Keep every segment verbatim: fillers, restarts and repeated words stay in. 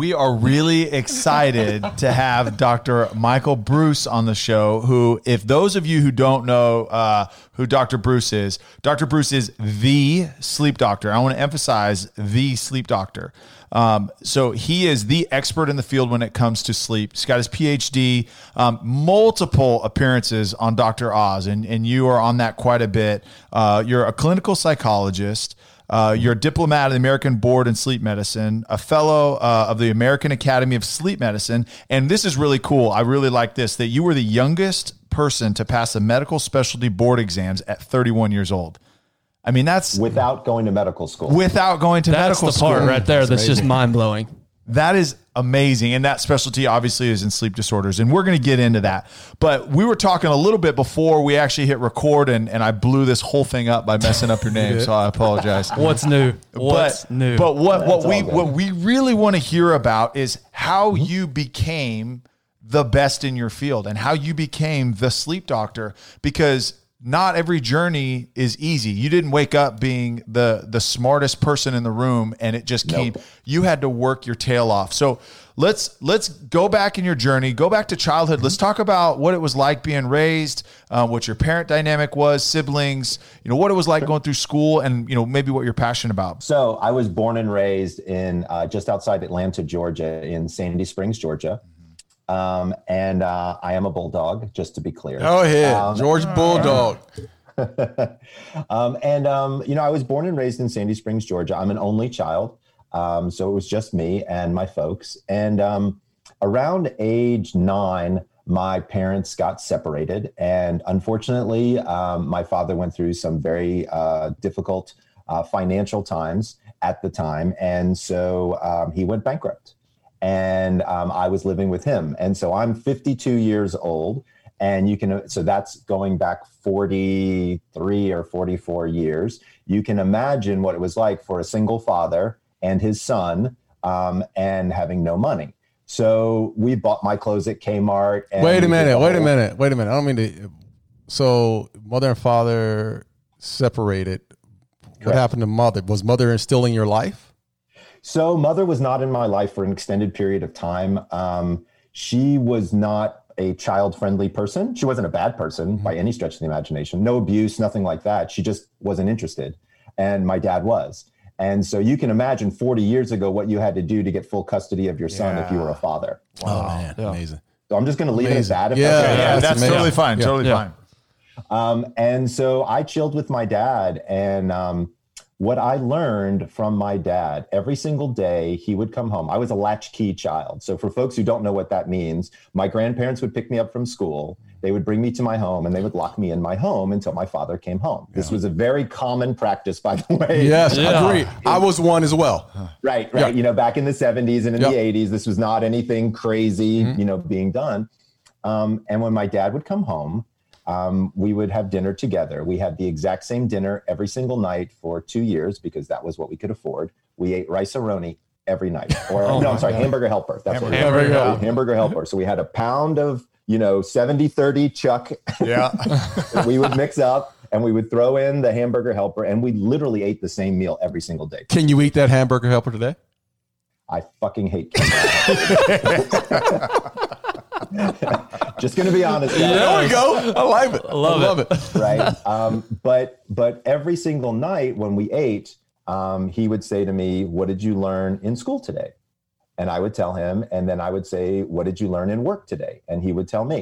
we are really excited to have Doctor Michael Breus on the show, who, if those of you who don't know uh, who Doctor Breus is, Doctor Breus is the sleep doctor. I want to emphasize the sleep doctor. Um, so he is the expert in the field when it comes to sleep. He's got his P H D, um, multiple appearances on Doctor Oz, and, and you are on that quite a bit. Uh, you're a clinical psychologist. Uh, you're a diplomat of the American Board of Sleep Medicine, a fellow uh, of the American Academy of Sleep Medicine. And this is really cool. I really like this, that you were the youngest person to pass a medical specialty board exams at thirty-one years old. I mean, that's without going to medical school, without going to that's medical school. That's the part right there. That's, that's just mind blowing. That is amazing. And that specialty obviously is in sleep disorders. And we're going to get into that. But we were talking a little bit before we actually hit record, and, and I blew this whole thing up by messing up your name. So I apologize. What's new? What's but, new? But what, what we, what we really want to hear about is how mm-hmm. you became the best in your field and how you became the sleep doctor, because not every journey is easy. You didn't wake up being the the smartest person in the room and it just came. Nope. You had to work your tail off. So let's let's go back in your journey, go back to childhood. Let's talk about what it was like being raised, uh, what your parent dynamic was, siblings, you know, what it was like going through school and, you know, maybe what you're passionate about. So I was born and raised in uh, just outside Atlanta, Georgia, in Sandy Springs, Georgia. Um, and, uh, I am a bulldog, just to be clear. Oh, yeah. Um, George Bulldog. um, and, um, you know, I was born and raised in Sandy Springs, Georgia. I'm an only child. Um, so it was just me and my folks. And, um, around age nine, my parents got separated, and unfortunately, um, my father went through some very, uh, difficult, uh, financial times at the time. And so, um, he went bankrupt. And um, I was living with him. And so I'm fifty-two years old, and you can, so that's going back forty-three or forty-four years. You can imagine what it was like for a single father and his son, um, and having no money. So we bought my clothes at Kmart. And wait a minute, wait a minute, wait a minute. I don't mean to, so mother and father separated. Correct. What happened to mother? Was mother still in your life? So mother was not in my life for an extended period of time. Um, she was not a child-friendly person. She wasn't a bad person mm-hmm. by any stretch of the imagination. No abuse, nothing like that. She just wasn't interested. And my dad was. And so you can imagine forty years ago what you had to do to get full custody of your son yeah. if you were a father. Wow. Oh, man. Yeah. Amazing. So I'm just going to leave amazing. it at that. If yeah, that's, yeah, yeah, that's, that's totally fine. Yeah. Totally yeah. fine. Um, and so I chilled with my dad, and um, what I learned from my dad, every single day he would come home. I was a latchkey child. So for folks who don't know what that means, my grandparents would pick me up from school. They would bring me to my home, and they would lock me in my home until my father came home. Yeah. This was a very common practice, by the way. Yes, I yeah. agree. I was one as well. Right, right. Yeah. You know, back in the seventies and in yep. the eighties, this was not anything crazy, mm-hmm. you know, being done. Um, and when my dad would come home, Um, we would have dinner together. We had the exact same dinner every single night for two years because that was what we could afford. We ate Rice-A-Roni every night. Or oh no, I'm sorry, God. Hamburger Helper. That's Hamburger, what we hamburger, helper. hamburger Helper. So we had a pound of, you know, seventy thirty Chuck. Yeah. We would mix up, and we would throw in the Hamburger Helper, and we literally ate the same meal every single day. Can you eat that Hamburger Helper today? I fucking hate it. Just going to be honest. Guys. There we go. I like it. I love, I love it. it. Right. Um, but but every single night when we ate, um, he would say to me, "What did you learn in school today?" And I would tell him. And then I would say, "What did you learn in work today?" And he would tell me.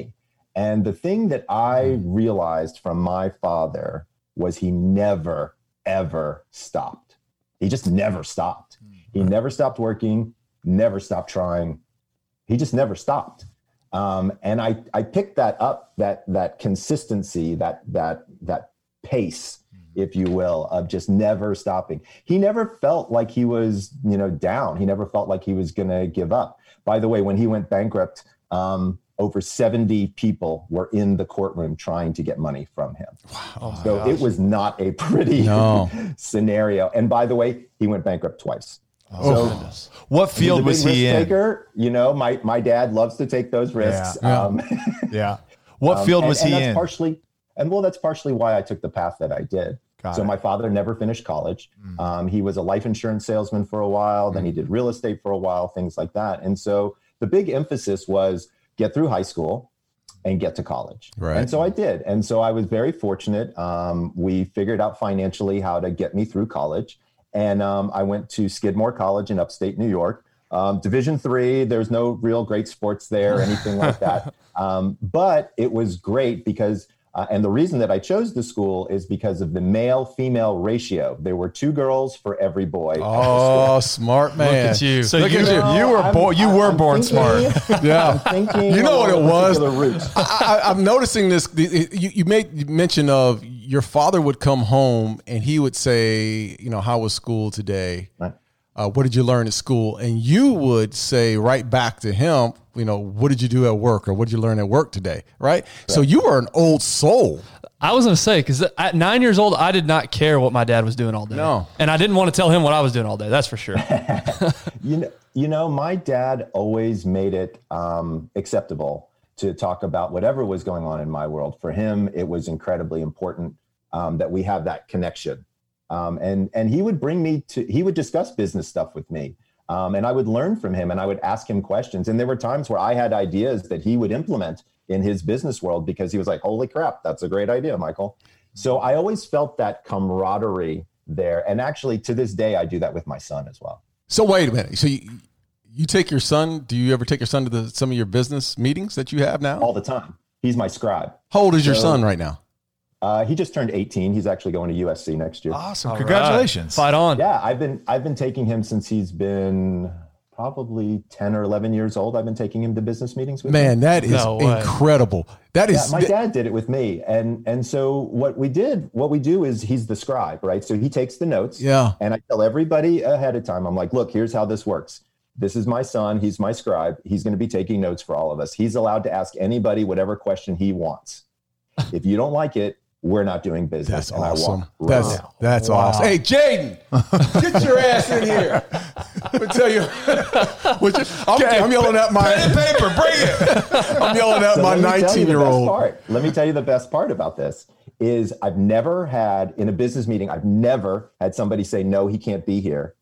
And the thing that I realized from my father was he never, ever stopped. He just never stopped. He never stopped working, never stopped trying. He just never stopped. Um, and I, I picked that up, that, that consistency, that, that, that pace, if you will, of just never stopping. He never felt like he was, you know, down. He never felt like he was going to give up. By the way, when he went bankrupt, um, over seventy people were in the courtroom trying to get money from him. Wow. So oh it was not a pretty no. scenario. And by the way, he went bankrupt twice. Oh, so what field was he in? Taker, you know, my, my dad loves to take those risks. Yeah. Um, yeah. What field um, was and, he and that's in? Partially, and well, that's partially why I took the path that I did. Got so it. My father never finished college. Mm. Um, he was a life insurance salesman for a while. Mm. Then he did real estate for a while, things like that. And so the big emphasis was get through high school and get to college. Right. And so I did. And so I was very fortunate. Um, we figured out financially how to get me through college. And um, I went to Skidmore College in upstate New York. Um, Division three, there's no real great sports there, anything like that. Um, but it was great because, uh, and the reason that I chose the school is because of the male-female ratio. There were two girls for every boy. Oh, smart man. Look at you. So Look you, at you. Know, you were, I'm, bo- you I'm, were I'm born thinking, smart. Yeah. I'm thinking you know what it was? I, I, I'm noticing this. The, you, you made mention of your father would come home and he would say, you know, how was school today? Right. Uh, what did you learn at school? And you would say right back to him, you know, what did you do at work or what did you learn at work today? Right. Yeah. So you were an old soul. I was going to say, because at nine years old, I did not care what my dad was doing all day. No. And I didn't want to tell him what I was doing all day. That's for sure. you know, you know, my dad always made it um, acceptable to talk about whatever was going on in my world. For him, it was incredibly important um, that we have that connection. Um, and, and he would bring me to, he would discuss business stuff with me. Um, and I would learn from him and I would ask him questions. And there were times where I had ideas that he would implement in his business world because he was like, holy crap, that's a great idea, Michael. So I always felt that camaraderie there. And actually to this day, I do that with my son as well. So wait a minute. So you, you take your son, do you ever take your son to the, some of your business meetings that you have now? All the time. He's my scribe. How old is your so, son right now? Uh, he just turned eighteen. He's actually going to U S C next year. Awesome. All Congratulations. Right. Fight on. Yeah. I've been, I've been taking him since he's been probably ten or eleven years old. I've been taking him to business meetings with Man, me. that is no incredible. That is. Yeah, my dad did it with me. And, and so what we did, what we do is he's the scribe, right? So he takes the notes. Yeah. And I tell everybody ahead of time, I'm like, look, here's how this works. This is my son. He's my scribe. He's going to be taking notes for all of us. He's allowed to ask anybody whatever question he wants. If you don't like it, we're not doing business. That's and awesome. I walk right that's now. that's wow. awesome. Hey, Jaden, get your ass in here. I'm tell you, you I'm, okay, I'm yelling at my pen and paper. Bring it. I'm yelling at so my nineteen-year-old. Let me tell you the best part about this is I've never had in a business meeting. I've never had somebody say no, he can't be here.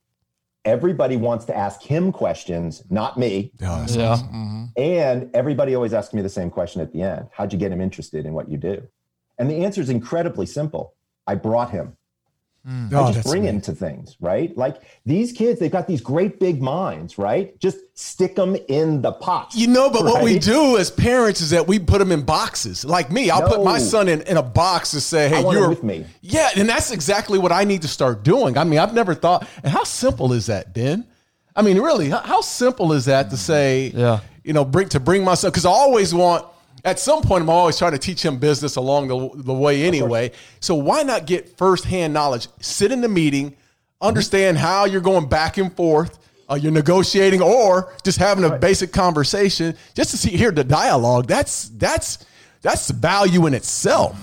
Everybody wants to ask him questions, not me. Oh, that's yeah. awesome. Mm-hmm. And everybody always asks me the same question at the end. How'd you get him interested in what you do? And the answer is incredibly simple. I brought him. Mm. I just oh, bring amazing. him to things, right? Like these kids, they've got these great big minds, right? Just stick them in the pot. You know, but right? what we do as parents is that we put them in boxes. Like me, I'll no. put my son in, in a box to say, hey, you're with me. Yeah. And that's exactly what I need to start doing. I mean, I've never thought, and how simple is that, Ben? I mean, really, how, how simple is that to say, yeah. you know, bring to bring my son? Because I always want, at some point, I'm always trying to teach him business along the, the way anyway. So why not get firsthand knowledge? Sit in the meeting, understand how you're going back and forth, uh, you're negotiating, or just having a basic conversation just to see, hear the dialogue. That's that's that's value in itself.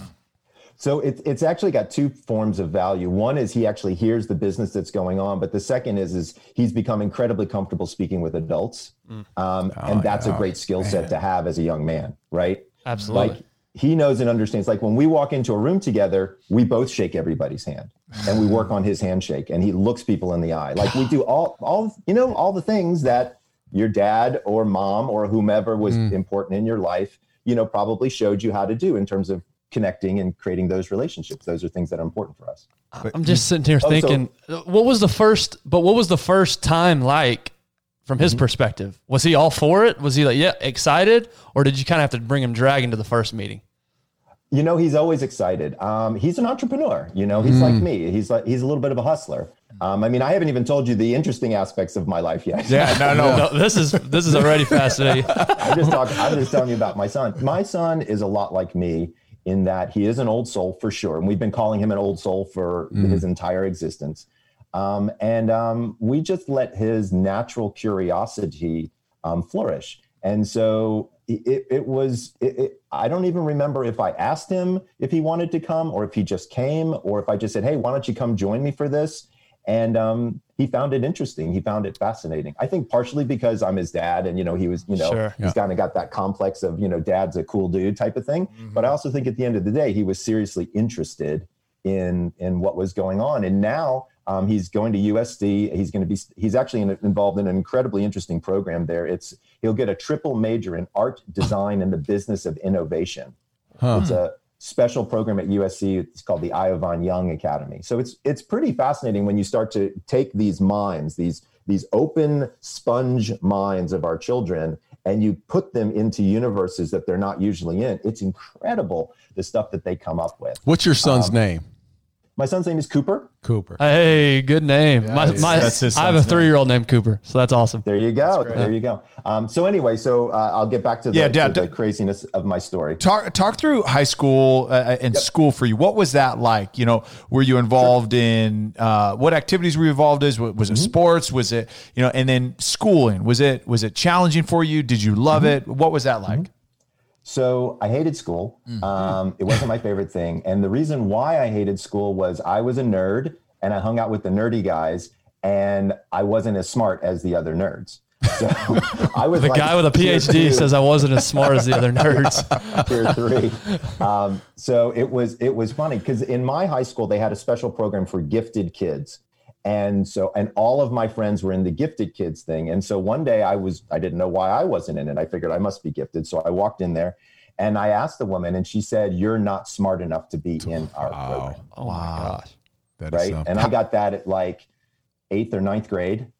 So it, it's actually got two forms of value. One is he actually hears the business that's going on. But the second is, is he's become incredibly comfortable speaking with adults. Mm. Um, oh, and that's yeah. a great skill set to have as a young man, right? Absolutely. Like he knows and understands, like when we walk into a room together, we both shake everybody's hand and we work on his handshake and he looks people in the eye. Like we do all, all you know, all the things that your dad or mom or whomever was mm. important in your life, you know, probably showed you how to do in terms of connecting and creating those relationships. Those are things that are important for us. I'm just sitting here oh, thinking, so, what was the first, but what was the first time like from his mm-hmm. perspective? Was he all for it? Was he like, yeah, excited? Or did you kind of have to bring him dragging to the first meeting? You know, he's always excited. Um, he's an entrepreneur, you know, he's mm. like me. He's like, he's a little bit of a hustler. Um, I mean, I haven't even told you the interesting aspects of my life yet. Yeah, no, no, no. This is this is already fascinating. I'm just talking, I'm just telling you about my son. My son is a lot like me, in that he is an old soul for sure. And we've been calling him an old soul for mm. his entire existence. Um, and um, we just let his natural curiosity um, flourish. And so it, it was, it, it, I don't even remember if I asked him if he wanted to come or if he just came or if I just said, hey, why don't you come join me for this? And um, he found it interesting. He found it fascinating. I think partially because I'm his dad and, you know, he was, you know, sure, yeah. he's kind of got that complex of, you know, dad's a cool dude type of thing. Mm-hmm. But I also think at the end of the day, he was seriously interested in in what was going on. And now um, he's going to U S C. He's going to be he's actually in, involved in an incredibly interesting program there. It's he'll get a triple major in art, design, and the business of innovation. Huh. It's a special program at U S C. It's called the Iovine Young Academy. So it's it's pretty fascinating when you start to take these minds, these these open sponge minds of our children, and you put them into universes that they're not usually in. It's incredible, the stuff that they come up with. What's your son's um, name? My son's name is Cooper. Cooper. Hey, good name. Yeah, my, my, that's his I have a three-year-old name. named Cooper, so that's awesome. There you go. There you go. Um, so anyway, so uh, I'll get back to the, yeah, Dad, to the craziness of my story. Talk, talk through high school uh, and yep. school for you. What was that like? You know, were you involved sure. in uh, what activities were you involved in? Was, was mm-hmm. it sports? Was it, you know, and then schooling? Was it was it challenging for you? Did you love mm-hmm. it? What was that like? Mm-hmm. So I hated school. Mm-hmm. Um, it wasn't my favorite thing. And the reason why I hated school was I was a nerd and I hung out with the nerdy guys and I wasn't as smart as the other nerds. So I was the like guy with a P H D says I wasn't as smart as the other nerds. Tier three. Um, so it was, it was funny because in my high school, they had a special program for gifted kids. And so, and all of my friends were in the gifted kids thing. And so one day I was, I didn't know why I wasn't in it. I figured I must be gifted. So I walked in there and I asked the woman and she said, "You're not smart enough to be in our wow. program." Oh my gosh. That right. Is and I got that at like eighth or ninth grade.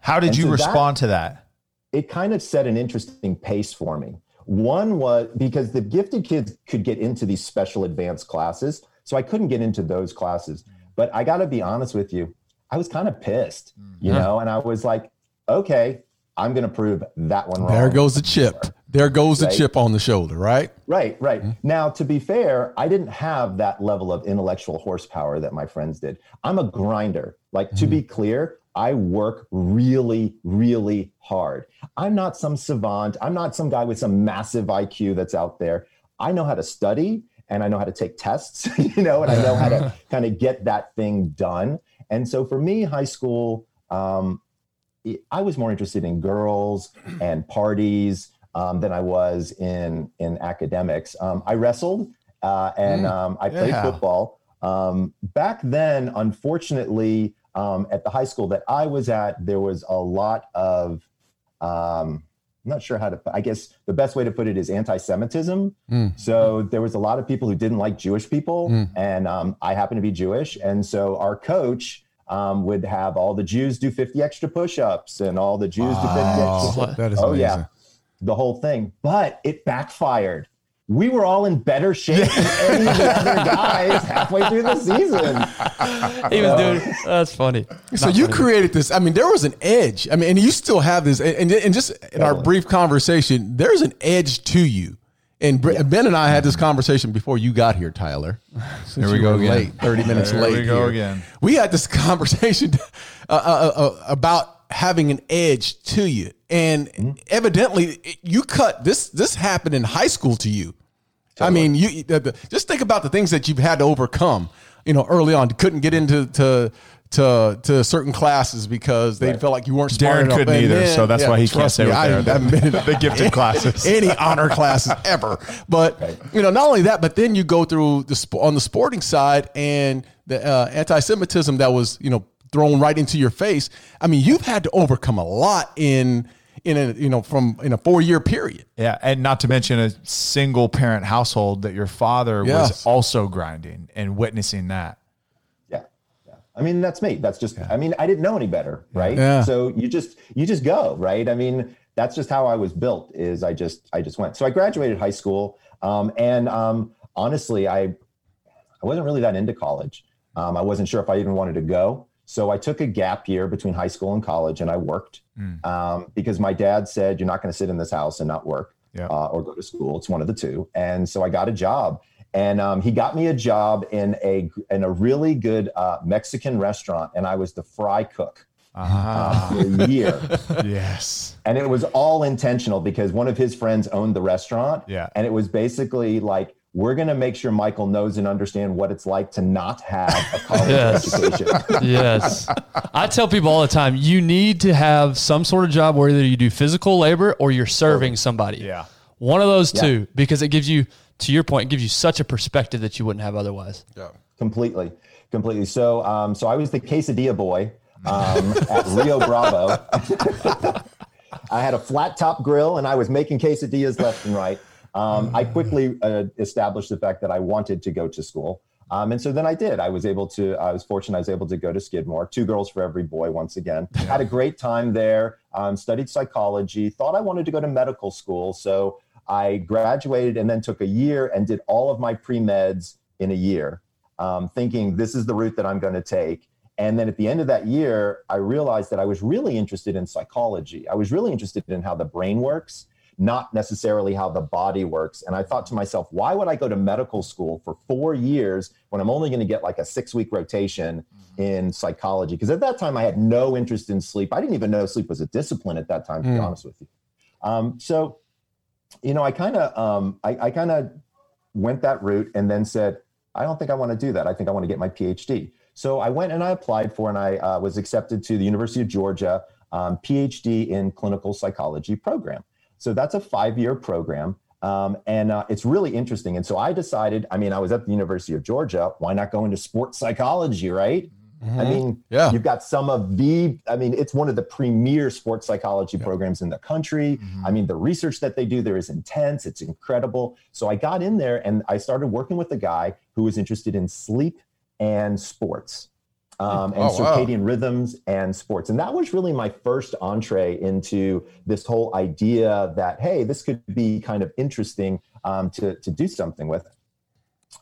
How did and you so respond that, to that? It kind of set an interesting pace for me. One was because the gifted kids could get into these special advanced classes. So I couldn't get into those classes, but I gotta be honest with you. I was kind of pissed, you know, and I was like, okay, I'm going to prove that one wrong. There goes the chip. There goes the right? chip on the shoulder, right? Right, right. Mm-hmm. Now, to be fair, I didn't have that level of intellectual horsepower that my friends did. I'm a grinder. Like, to mm-hmm. be clear, I work really, really hard. I'm not some savant. I'm not some guy with some massive I Q that's out there. I know how to study and I know how to take tests, you know, and I know how to kind of get that thing done. And so for me, high school, um, I was more interested in girls and parties um, than I was in in academics. Um, I wrestled uh, and um, I played yeah. football. Um, back then, unfortunately, um, at the high school that I was at, there was a lot of, um, I'm not sure how to, I guess the best way to put it is anti-Semitism. Mm. So there was a lot of people who didn't like Jewish people mm. and um, I happen to be Jewish. And so our coach um, would have all the Jews do fifty extra push-ups and all the Jews wow. do fifty extra that is Oh amazing. yeah, the whole thing, but it backfired. We were all in better shape than any of the other guys halfway through the season. He was doing oh, that's funny. So Not you funny. created this. I mean, there was an edge. I mean, and you still have this. And, and just in totally. our brief conversation, there's an edge to you. And yeah. Ben and I had this conversation before you got here, Tyler. Here we go again. Late, thirty minutes there late. Here we go here. again. We had this conversation uh, uh, uh, about having an edge to you. And mm-hmm. evidently, you cut this. This happened in high school to you. Totally. I mean, you the, the, just think about the things that you've had to overcome, you know, early on. Couldn't get into to to, to certain classes because they right. felt like you weren't smart Darren enough. Darren couldn't and either, then, so that's yeah, why he can't stay with I, there. I, I mean, the gifted classes. Any honor classes ever. But, right. you know, not only that, but then you go through the on the sporting side and the uh, anti-Semitism that was, you know, thrown right into your face. I mean, you've had to overcome a lot in in a, you know, from in a four year period. Yeah. And not to mention a single parent household that your father yes. was also grinding and witnessing that. Yeah. yeah. I mean, that's me. That's just, yeah. I mean, I didn't know any better. Right. Yeah. So you just, you just go, right. I mean, that's just how I was built is I just, I just went. So I graduated high school. Um, and um, honestly, I, I wasn't really that into college. Um, I wasn't sure if I even wanted to go. So I took a gap year between high school and college and I worked mm. um, because my dad said, you're not going to sit in this house and not work yeah. uh, or go to school. It's one of the two. And so I got a job and um, he got me a job in a in a really good uh, Mexican restaurant. And I was the fry cook uh-huh. uh, for a year. yes. And it was all intentional because one of his friends owned the restaurant. Yeah. And it was basically like, we're going to make sure Michael knows and understand what it's like to not have a college yes. education. Yes. I tell people all the time, you need to have some sort of job where either you do physical labor or you're serving somebody. Yeah. One of those yeah. two, because it gives you, to your point, it gives you such a perspective that you wouldn't have otherwise. Yeah. Completely, completely. So, um, so I was the quesadilla boy um, at Rio Bravo. I had a flat top grill and I was making quesadillas left and right. Um, I quickly uh, established the fact that I wanted to go to school. Um, and so then I did. I was able to, I was fortunate I was able to go to Skidmore, two girls for every boy once again. Yeah. Had a great time there, um, studied psychology, thought I wanted to go to medical school. So I graduated and then took a year and did all of my pre-meds in a year, um, thinking this is the route that I'm going to take. And then at the end of that year, I realized that I was really interested in psychology. I was really interested in how the brain works, not necessarily how the body works. And I thought to myself, why would I go to medical school for four years when I'm only going to get like a six week rotation in psychology? Because at that time I had no interest in sleep. I didn't even know sleep was a discipline at that time, to mm. be honest with you. Um, so, you know, I kind of, um, I, I kind of went that route and then said, I don't think I want to do that. I think I want to get my PhD. So I went and I applied for, and I uh, was accepted to the University of Georgia, um, PhD in clinical psychology program. So that's a five-year program, um, and uh, it's really interesting. And so I decided, I mean, I was at the University of Georgia, why not go into sports psychology, right? Mm-hmm. I mean, yeah. you've got some of the, I mean, it's one of the premier sports psychology yeah. programs in the country. Mm-hmm. I mean, the research that they do there is intense, it's incredible. So I got in there and I started working with a guy who was interested in sleep and sports. Um, and oh, circadian wow. rhythms and sports. And that was really my first entree into this whole idea that, hey, this could be kind of interesting um, to, to do something with.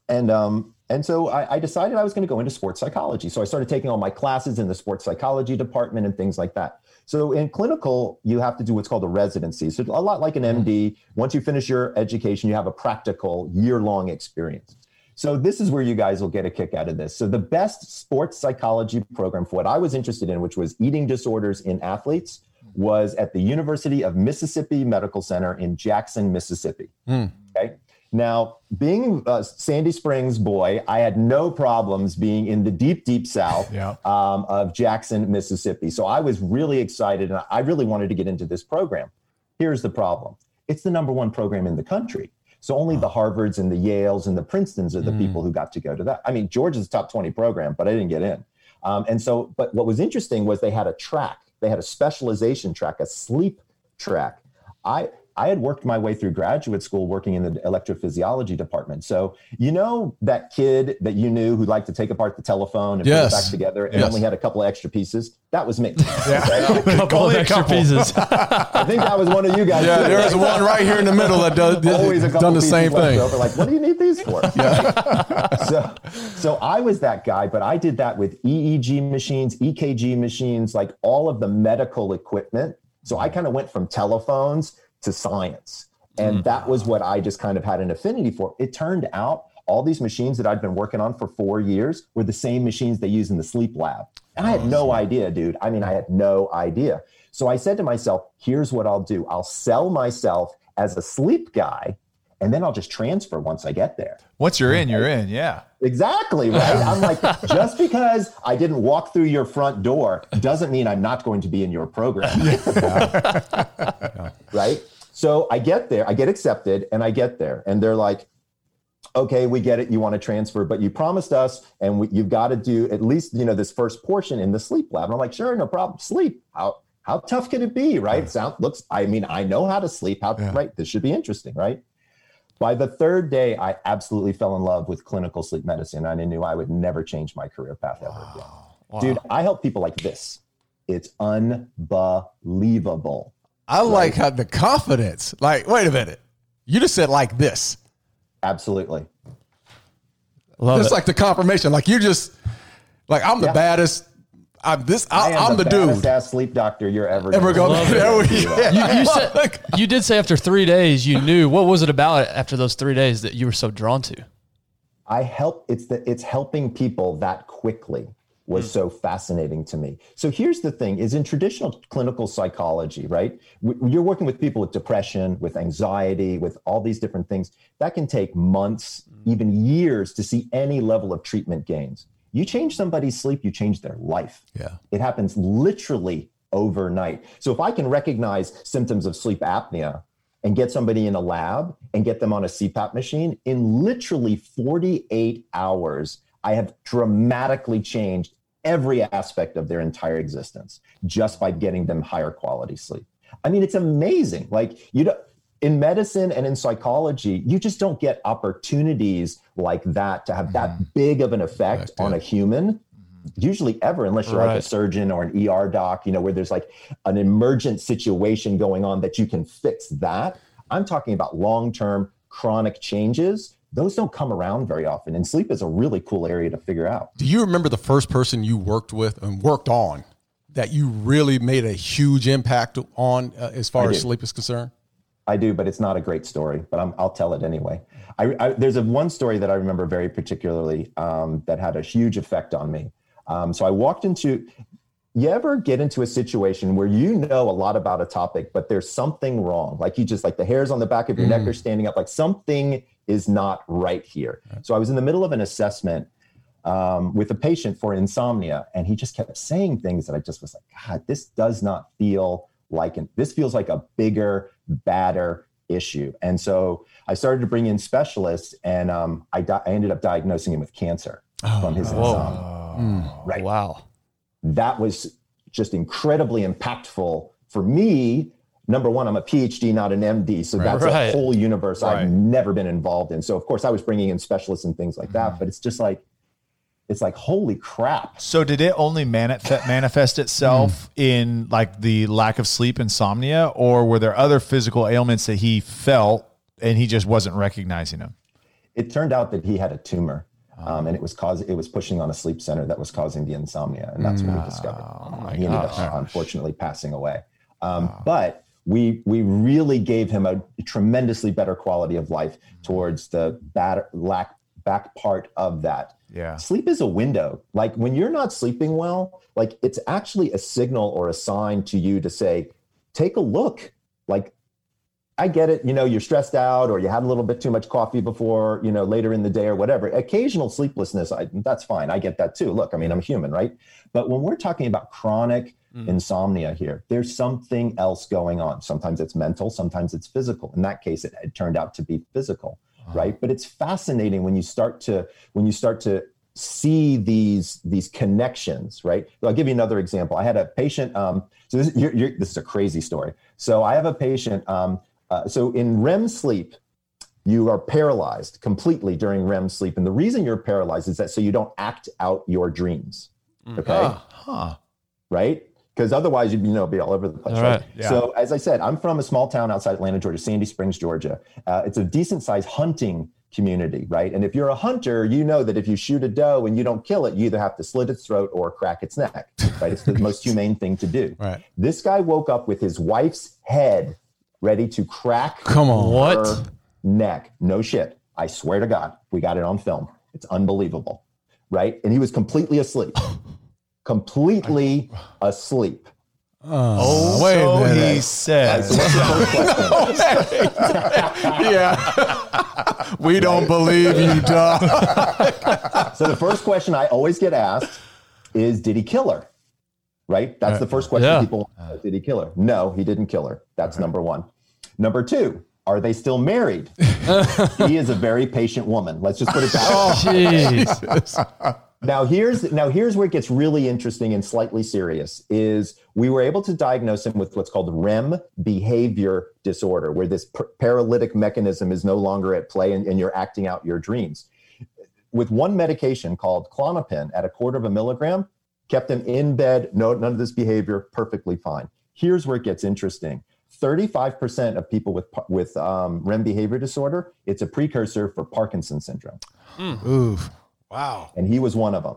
And um, and so I, I decided I was going to go into sports psychology. So I started taking all my classes in the sports psychology department and things like that. So in clinical, you have to do what's called a residency. So a lot like an M D, once you finish your education, you have a practical year-long experience. So this is where you guys will get a kick out of this. So the best sports psychology program for what I was interested in, which was eating disorders in athletes, was at the University of Mississippi Medical Center in Jackson, Mississippi. Mm. Okay. Now, being a Sandy Springs boy, I had no problems being in the deep, deep south yeah. um, of Jackson, Mississippi. So I was really excited and I really wanted to get into this program. Here's the problem. It's the number one program in the country. So only the Harvards and the Yales and the Princetons are the mm. people who got to go to that. I mean, Georgia's top twenty program, but I didn't get in. Um, and so, but what was interesting was they had a track. They had a specialization track, a sleep track. I I had worked my way through graduate school working in the electrophysiology department. So you know that kid that you knew who liked to take apart the telephone and yes. put it back together and yes. only had a couple of extra pieces? That was me. Yeah. Right? a couple only of extra couple. pieces. I think that was one of you guys. Yeah, too. There was one right here in the middle that does always a done the same thing. Over. Like, what do you need these for? Yeah. so, so I was that guy, but I did that with E E G machines, E K G machines, like all of the medical equipment. So I kind of went from telephones to science. And mm. that was what I just kind of had an affinity for. It turned out all these machines that I'd been working on for four years were the same machines they use in the sleep lab. And I had no idea, dude. I mean, I had no idea. So I said to myself, here's what I'll do. I'll sell myself as a sleep guy, and then I'll just transfer once I get there. Once you're in, you're in. Yeah. Exactly. Right. I'm like, just because I didn't walk through your front door doesn't mean I'm not going to be in your program. Yeah. Right. So I get there, I get accepted and I get there and they're like, okay, we get it. You want to transfer, but you promised us and we, you've got to do at least, you know, this first portion in the sleep lab. And I'm like, sure, no problem. Sleep. How, how tough can it be? Right. Yeah. Sound looks, I mean, I know how to sleep. How, yeah. right. This should be interesting. Right. By the third day, I absolutely fell in love with clinical sleep medicine. And I knew I would never change my career path ever again. Wow. Dude, I help people like this. It's unbelievable. I right? like how the confidence, like, wait a minute. You just said like this. Absolutely. Love it's it. Like the confirmation. Like you just, like I'm the yeah. baddest. I'm this. I, I I'm the, the dude. Ass sleep doctor you're ever ever going to go. Yeah. You, you said you did say after three days you knew. What was it about after those three days that you were so drawn to? I help. It's the it's helping people that quickly was mm. so fascinating to me. So here's the thing: is in traditional clinical psychology, right? You're working with people with depression, with anxiety, with all these different things that can take months, mm. even years, to see any level of treatment gains. You change somebody's sleep, you change their life. Yeah. It happens literally overnight. So if I can recognize symptoms of sleep apnea and get somebody in a lab and get them on a C PAP machine, in literally forty-eight hours, I have dramatically changed every aspect of their entire existence just by getting them higher quality sleep. I mean, it's amazing. Like, you don't, in medicine and in psychology, you just don't get opportunities like that to have mm-hmm. that big of an effect on a human, usually ever, unless you're right. like a surgeon or an E R doc, you know, where there's like an emergent situation going on that you can fix that. I'm talking about long-term chronic changes. Those don't come around very often. And sleep is a really cool area to figure out. Do you remember the first person you worked with and worked on that you really made a huge impact on uh, as far as sleep is concerned? I do, but it's not a great story, but I'm, I'll tell it anyway. I, I, there's a one story that I remember very particularly um, that had a huge effect on me. Um, so I walked into, you ever get into a situation where you know a lot about a topic, but there's something wrong. Like you just like the hairs on the back of your mm. neck are standing up, like something is not right here. Right. So I was in the middle of an assessment um, with a patient for insomnia, and he just kept saying things that I just was like, God, this does not feel like, an, this feels like a bigger, badder issue. And so I started to bring in specialists, and um, I, di- I ended up diagnosing him with cancer oh, from his whoa. insomnia. Mm, right. Wow. That was just incredibly impactful for me. Number one, I'm a P H D, not an M D. So right, that's right. a whole universe right. I've never been involved in. So of course I was bringing in specialists and things like that, mm. but it's just like, it's like, holy crap. So did it only manif- manifest itself mm. in like the lack of sleep, insomnia, or were there other physical ailments that he felt and he just wasn't recognizing them? It turned out that he had a tumor. Um, and it was cause it was pushing on a sleep center that was causing the insomnia, and that's what we discovered. Oh my he ended gosh. up unfortunately passing away. Um, wow. But we we really gave him a tremendously better quality of life towards the bad, lack back part of that. Yeah, sleep is a window. Like when you're not sleeping well, like it's actually a signal or a sign to you to say, take a look. Like, I get it. You know, you're stressed out or you had a little bit too much coffee before, you know, later in the day or whatever. Occasional sleeplessness, I, that's fine. I get that too. Look, I mean, I'm human, right? But when we're talking about chronic mm. insomnia here, there's something else going on. Sometimes it's mental, sometimes it's physical. In that case, it, it turned out to be physical, wow. right? But it's fascinating when you start to, when you start to see these, these connections, right? So I'll give you another example. I had a patient, um, so this, you're, you're, this is a crazy story. So I have a patient, um, Uh, so in R E M sleep, you are paralyzed completely during R E M sleep. And the reason you're paralyzed is that so you don't act out your dreams. Okay. Uh-huh. Right. Because otherwise you'd, you know, be all over the place. Right? Right. Yeah. So as I said, I'm from a small town outside Atlanta, Georgia, Sandy Springs, Georgia. Uh, it's a decent sized hunting community. Right. And if you're a hunter, you know that if you shoot a doe and you don't kill it, you either have to slit its throat or crack its neck. Right. It's the most humane thing to do. Right. This guy woke up with his wife's head ready to crack Come on, her what? neck. No shit. I swear to God, we got it on film. It's unbelievable, right? And he was completely asleep. completely asleep. Oh, so wait a minute. He said. So what's the first question? No, yeah. We don't believe you, Doc. So the first question I always get asked is, did he kill her? Right? That's right. the first question yeah. people uh, did he kill her? No, he didn't kill her. That's right. number one. Number two, are they still married? He is a very patient woman. Let's just put it that way. Oh, Jesus. Now here's, now here's where it gets really interesting and slightly serious is we were able to diagnose him with what's called R E M behavior disorder, where this p- paralytic mechanism is no longer at play and, and you're acting out your dreams. With one medication called Klonopin at a quarter of a milligram, kept him in bed, no, none of this behavior, perfectly fine. Here's where it gets interesting. thirty-five percent of people with with um, R E M behavior disorder, it's a precursor for Parkinson's syndrome. Mm. Ooh, wow. And he was one of them.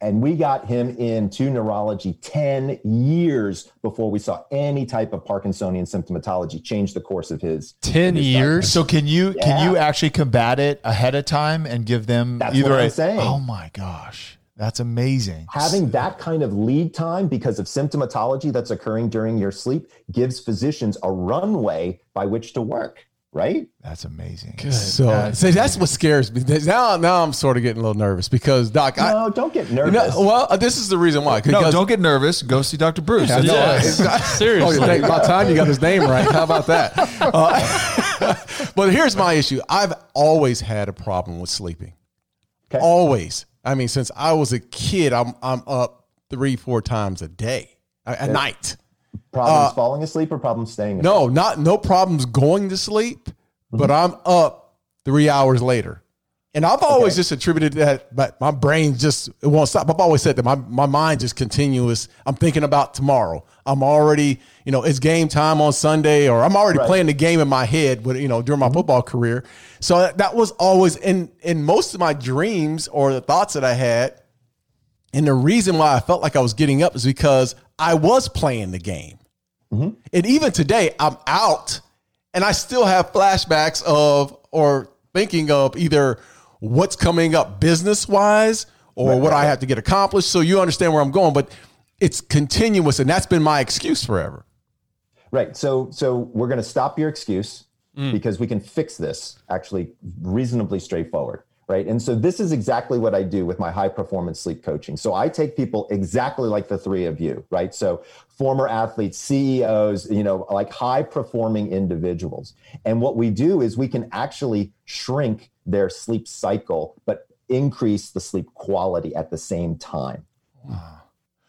And we got him into neurology ten years before we saw any type of Parkinsonian symptomatology change the course of his ten years. So can you yeah. can you actually combat it ahead of time and give them That's either what I'm a, saying. Oh my gosh. That's amazing. Having that kind of lead time because of symptomatology that's occurring during your sleep gives physicians a runway by which to work, right? That's amazing. Good. So that's, see, amazing. That's what scares me. Now, now I'm sort of getting a little nervous because, Doc, I... No, don't get nervous. You know, well, this is the reason why. No, don't get nervous. Go see Doctor Breus. Yeah, no, yeah. It's not, seriously. Oh, by the time you got his name right, how about that? Uh, but here's my issue. I've always had a problem with sleeping. Okay. Always. I mean, since I was a kid, I'm I'm up three, four times a day, at yeah. night. Problems uh, falling asleep or problems staying asleep? No, not no problems going to sleep, mm-hmm. but I'm up three hours later. And I've always okay. just attributed that, but my brain just, it won't stop. I've always said that my, my mind just continuous. I'm thinking about tomorrow. I'm already, you know, it's game time on Sunday, or I'm already right. playing the game in my head, with, you know, during my mm-hmm. football career. So that, that was always in, in most of my dreams or the thoughts that I had. And the reason why I felt like I was getting up is because I was playing the game. Mm-hmm. And even today I'm out and I still have flashbacks of, or thinking of either what's coming up business wise or right, what right. I have to get accomplished. So you understand where I'm going, but it's continuous. And that's been my excuse forever. Right. So, so we're going to stop your excuse mm. because we can fix this actually reasonably straightforward. Right. And so this is exactly what I do with my high performance sleep coaching. So I take people exactly like the three of you. Right. So former athletes, C E Os, you know, like high performing individuals. And what we do is we can actually shrink their sleep cycle, but increase the sleep quality at the same time. Wow.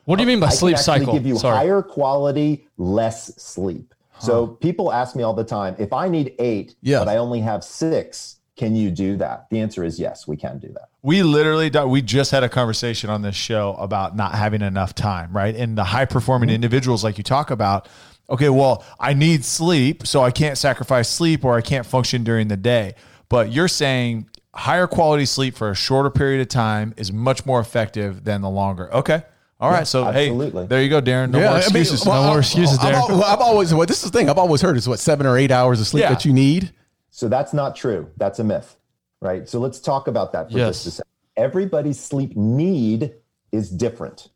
What do you mean by I sleep cycle? Give you Sorry. higher quality, less sleep. Huh. So people ask me all the time, if I need eight, yes. but I only have six, can you do that? The answer is yes, we can do that. We literally, we just had a conversation on this show about not having enough time, right? And the high performing mm-hmm. individuals like you talk about, okay, well, I need sleep, so I can't sacrifice sleep or I can't function during the day. But you're saying higher quality sleep for a shorter period of time is much more effective than the longer. Okay. All right. Yeah, so, absolutely. Hey, there you go, Darren. No yeah, more excuses. I mean, well, no I, more excuses, Darren. I've, I've always, well, this is the thing I've always heard is what, seven or eight hours of sleep yeah. that you need. So that's not true. That's a myth, right? So let's talk about that for yes. just a second. Everybody's sleep need is different,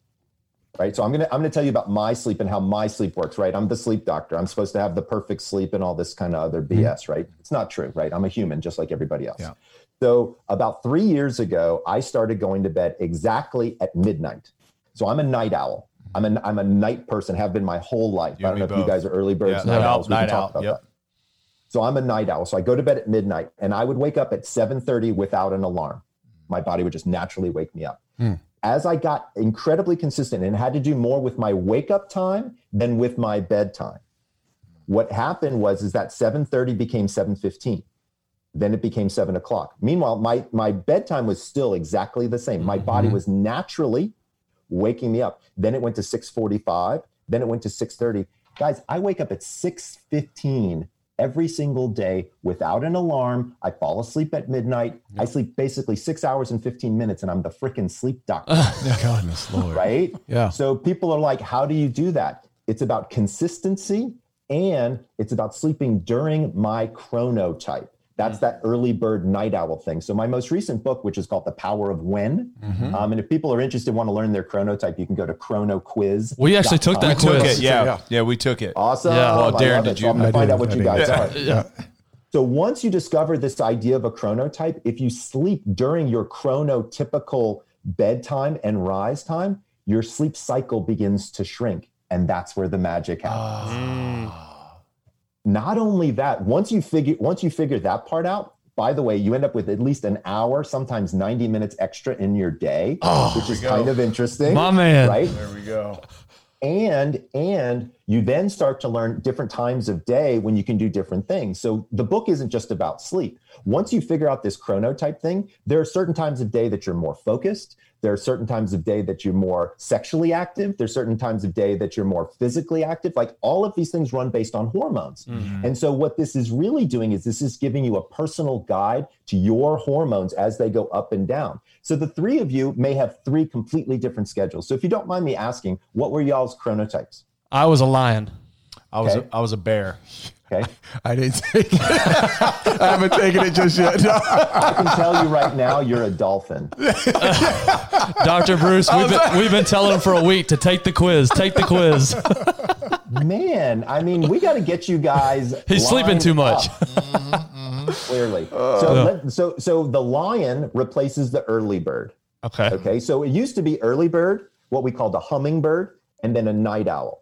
right? So I'm going to, I'm going to tell you about my sleep and how my sleep works, right? I'm the sleep doctor. I'm supposed to have the perfect sleep and all this kind of other B S, mm-hmm. right? It's not true, right? I'm a human just like everybody else. Yeah. So about three years ago, I started going to bed exactly at midnight. So I'm a night owl. I'm a, I'm a night person, have been my whole life. You I don't know both. If you guys are early birds, yeah, night owls, we night can talk about yep. that. So I'm a night owl. So I go to bed at midnight and I would wake up at seven thirty without an alarm. My body would just naturally wake me up. Hmm. As I got incredibly consistent and had to do more with my wake up time than with my bedtime, what happened was is that seven thirty became seven fifteen. Then it became seven o'clock. Meanwhile, my, my bedtime was still exactly the same. My mm-hmm. body was naturally waking me up. Then it went to six forty-five. Then it went to six thirty. Guys, I wake up at six fifteen every single day without an alarm. I fall asleep at midnight. Yep. I sleep basically six hours and fifteen minutes and I'm the freaking sleep doctor. Oh, goodness Lord. Right? Yeah. So people are like, how do you do that? It's about consistency and it's about sleeping during my chronotype. That's mm-hmm. that early bird night owl thing. So my most recent book, which is called The Power of When, mm-hmm. um, and if people are interested, want to learn their chronotype, you can go to chrono quiz dot com. We actually took that quiz. Took it, yeah. yeah, yeah, we took it. Awesome. Yeah. Well, Darren, did it. you? So I'm gonna find out what you guys are. Yeah. So once you discover this idea of a chronotype, if you sleep during your chronotypical bedtime and rise time, your sleep cycle begins to shrink, and that's where the magic happens. Oh. Not only that, once you figure once you figure that part out, by the way, you end up with at least an hour, sometimes ninety minutes extra in your day, oh, which is kind of interesting. My man. Right? There we go. And and you then start to learn different times of day when you can do different things. So the book isn't just about sleep. Once you figure out this chronotype thing, there are certain times of day that you're more focused. There are certain times of day that you're more sexually active. There's certain times of day that you're more physically active. Like all of these things run based on hormones. Mm-hmm. And so what this is really doing is this is giving you a personal guide to your hormones as they go up and down. So the three of you may have three completely different schedules. So if you don't mind me asking, what were y'all's chronotypes? I was a lion. I was okay. a, I was a bear. Okay. I didn't take it. I haven't taken it just yet. No. I can tell you right now, you're a dolphin. Uh, Doctor Breus, we've been, we've been telling him for a week to take the quiz. Take the quiz. Man, I mean, we got to get you guys. He's sleeping too much. Mm-hmm, mm-hmm. Clearly. Uh, so, yeah. let, so, so the lion replaces the early bird. Okay. Okay. So it used to be early bird, what we called a hummingbird, and then a night owl.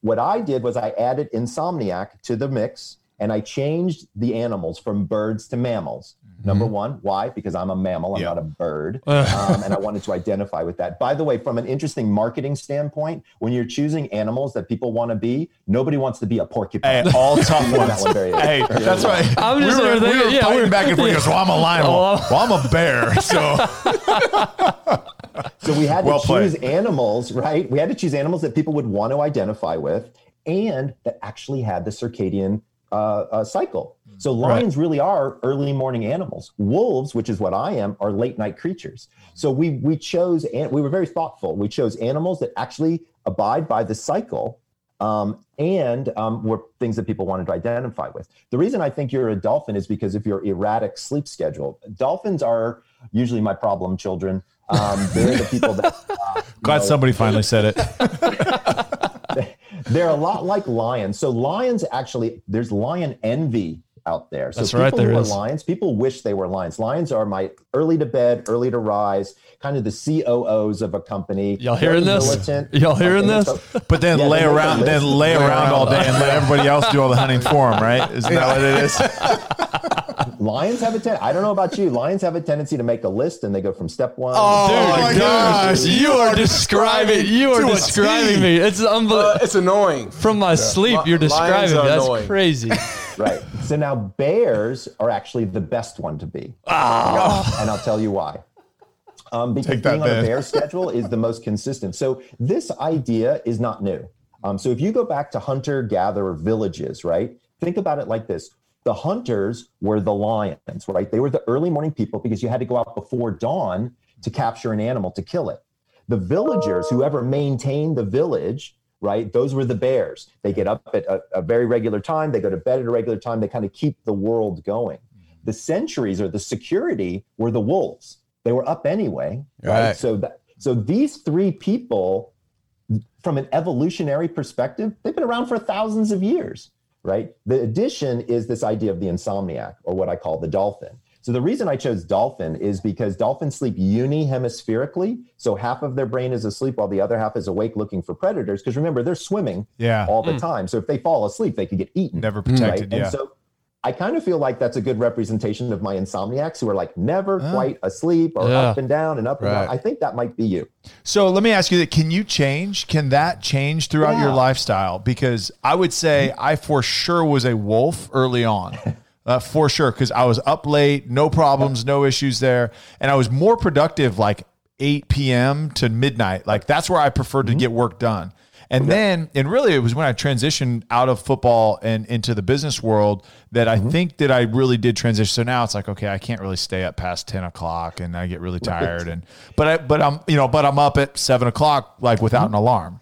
What I did was I added insomniac to the mix And I changed the animals from birds to mammals. Mm-hmm. Number one, why? Because I'm a mammal, I'm yeah. not a bird. um, and I wanted to identify with that. By the way, from an interesting marketing standpoint, when you're choosing animals that people want to be, nobody wants to be a porcupine. Hey, all tough ones. That one very hey, very that's well. Right. I'm just we were, we were yeah, fighting we're, back and forth because, well, I'm a lion, well, I'm a bear, so. So we had to well choose animals, right? We had to choose animals that people would want to identify with and that actually had the circadian uh, uh, cycle. So lions right. really are early morning animals. Wolves, which is what I am, are late night creatures. So we we chose, and we were very thoughtful. We chose animals that actually abide by the cycle um, and um, were things that people wanted to identify with. The reason I think you're a dolphin is because of your erratic sleep schedule. Dolphins are usually my problem children. Um, they're the people that. Uh, Glad know, somebody finally said it. They're a lot like lions. So lions actually, there's lion envy out there. So That's people right, there who is. Are lions, people wish they were lions. Lions are my early to bed, early to rise, kind of the C O Os of a company. Y'all hearing They're this? Militant. Y'all hearing this? So, but then yeah, lay around, then lay, lay around, around all day and let everybody else do all the hunting for them, right? Isn't that what it is? Lions have a ten. I don't know about you. Lions have a tendency to make a list and they go from step one. Oh, dude, my gosh! Dude. You are describing. You are describing me. It's unbelievable. Uh, it's annoying. From my yeah. sleep, you're describing. That's annoying. Crazy. Right. So now bears are actually the best one to be. Oh. And I'll tell you why. Um, because Take that, being on man. a bear schedule is the most consistent. So this idea is not new. Um, so if you go back to hunter-gatherer villages, right? Think about it like this. The hunters were the lions, right? They were the early morning people because you had to go out before dawn to capture an animal to kill it. The villagers, whoever maintained the village, right? Those were the bears. They get up at a, a very regular time. They go to bed at a regular time. They kind of keep the world going. The sentries or the security were the wolves. They were up anyway, right? right? So that, so these three people, from an evolutionary perspective, they've been around for thousands of years. Right? The addition is this idea of the insomniac, or what I call the dolphin. So the reason I chose dolphin is because dolphins sleep unihemispherically. So half of their brain is asleep while the other half is awake looking for predators. Because remember, they're swimming yeah. all the mm. time. So if they fall asleep, they could get eaten. Never protected, right? yeah. And so I kind of feel like that's a good representation of my insomniacs who are like never oh. quite asleep or yeah. up and down and up right. and down. I think that might be you. So let me ask you that. Can you change? Can that change throughout yeah. your lifestyle? Because I would say I for sure was a wolf early on. Uh, for sure. Because I was up late, no problems, no issues there. And I was more productive like eight p.m. to midnight. Like that's where I preferred to mm-hmm. get work done. And okay. then, and really it was when I transitioned out of football and into the business world that I mm-hmm. think that I really did transition. So now it's like, okay, I can't really stay up past ten o'clock and I get really tired. Right. And, but I, but I'm, you know, but I'm up at seven o'clock, like without mm-hmm. an alarm.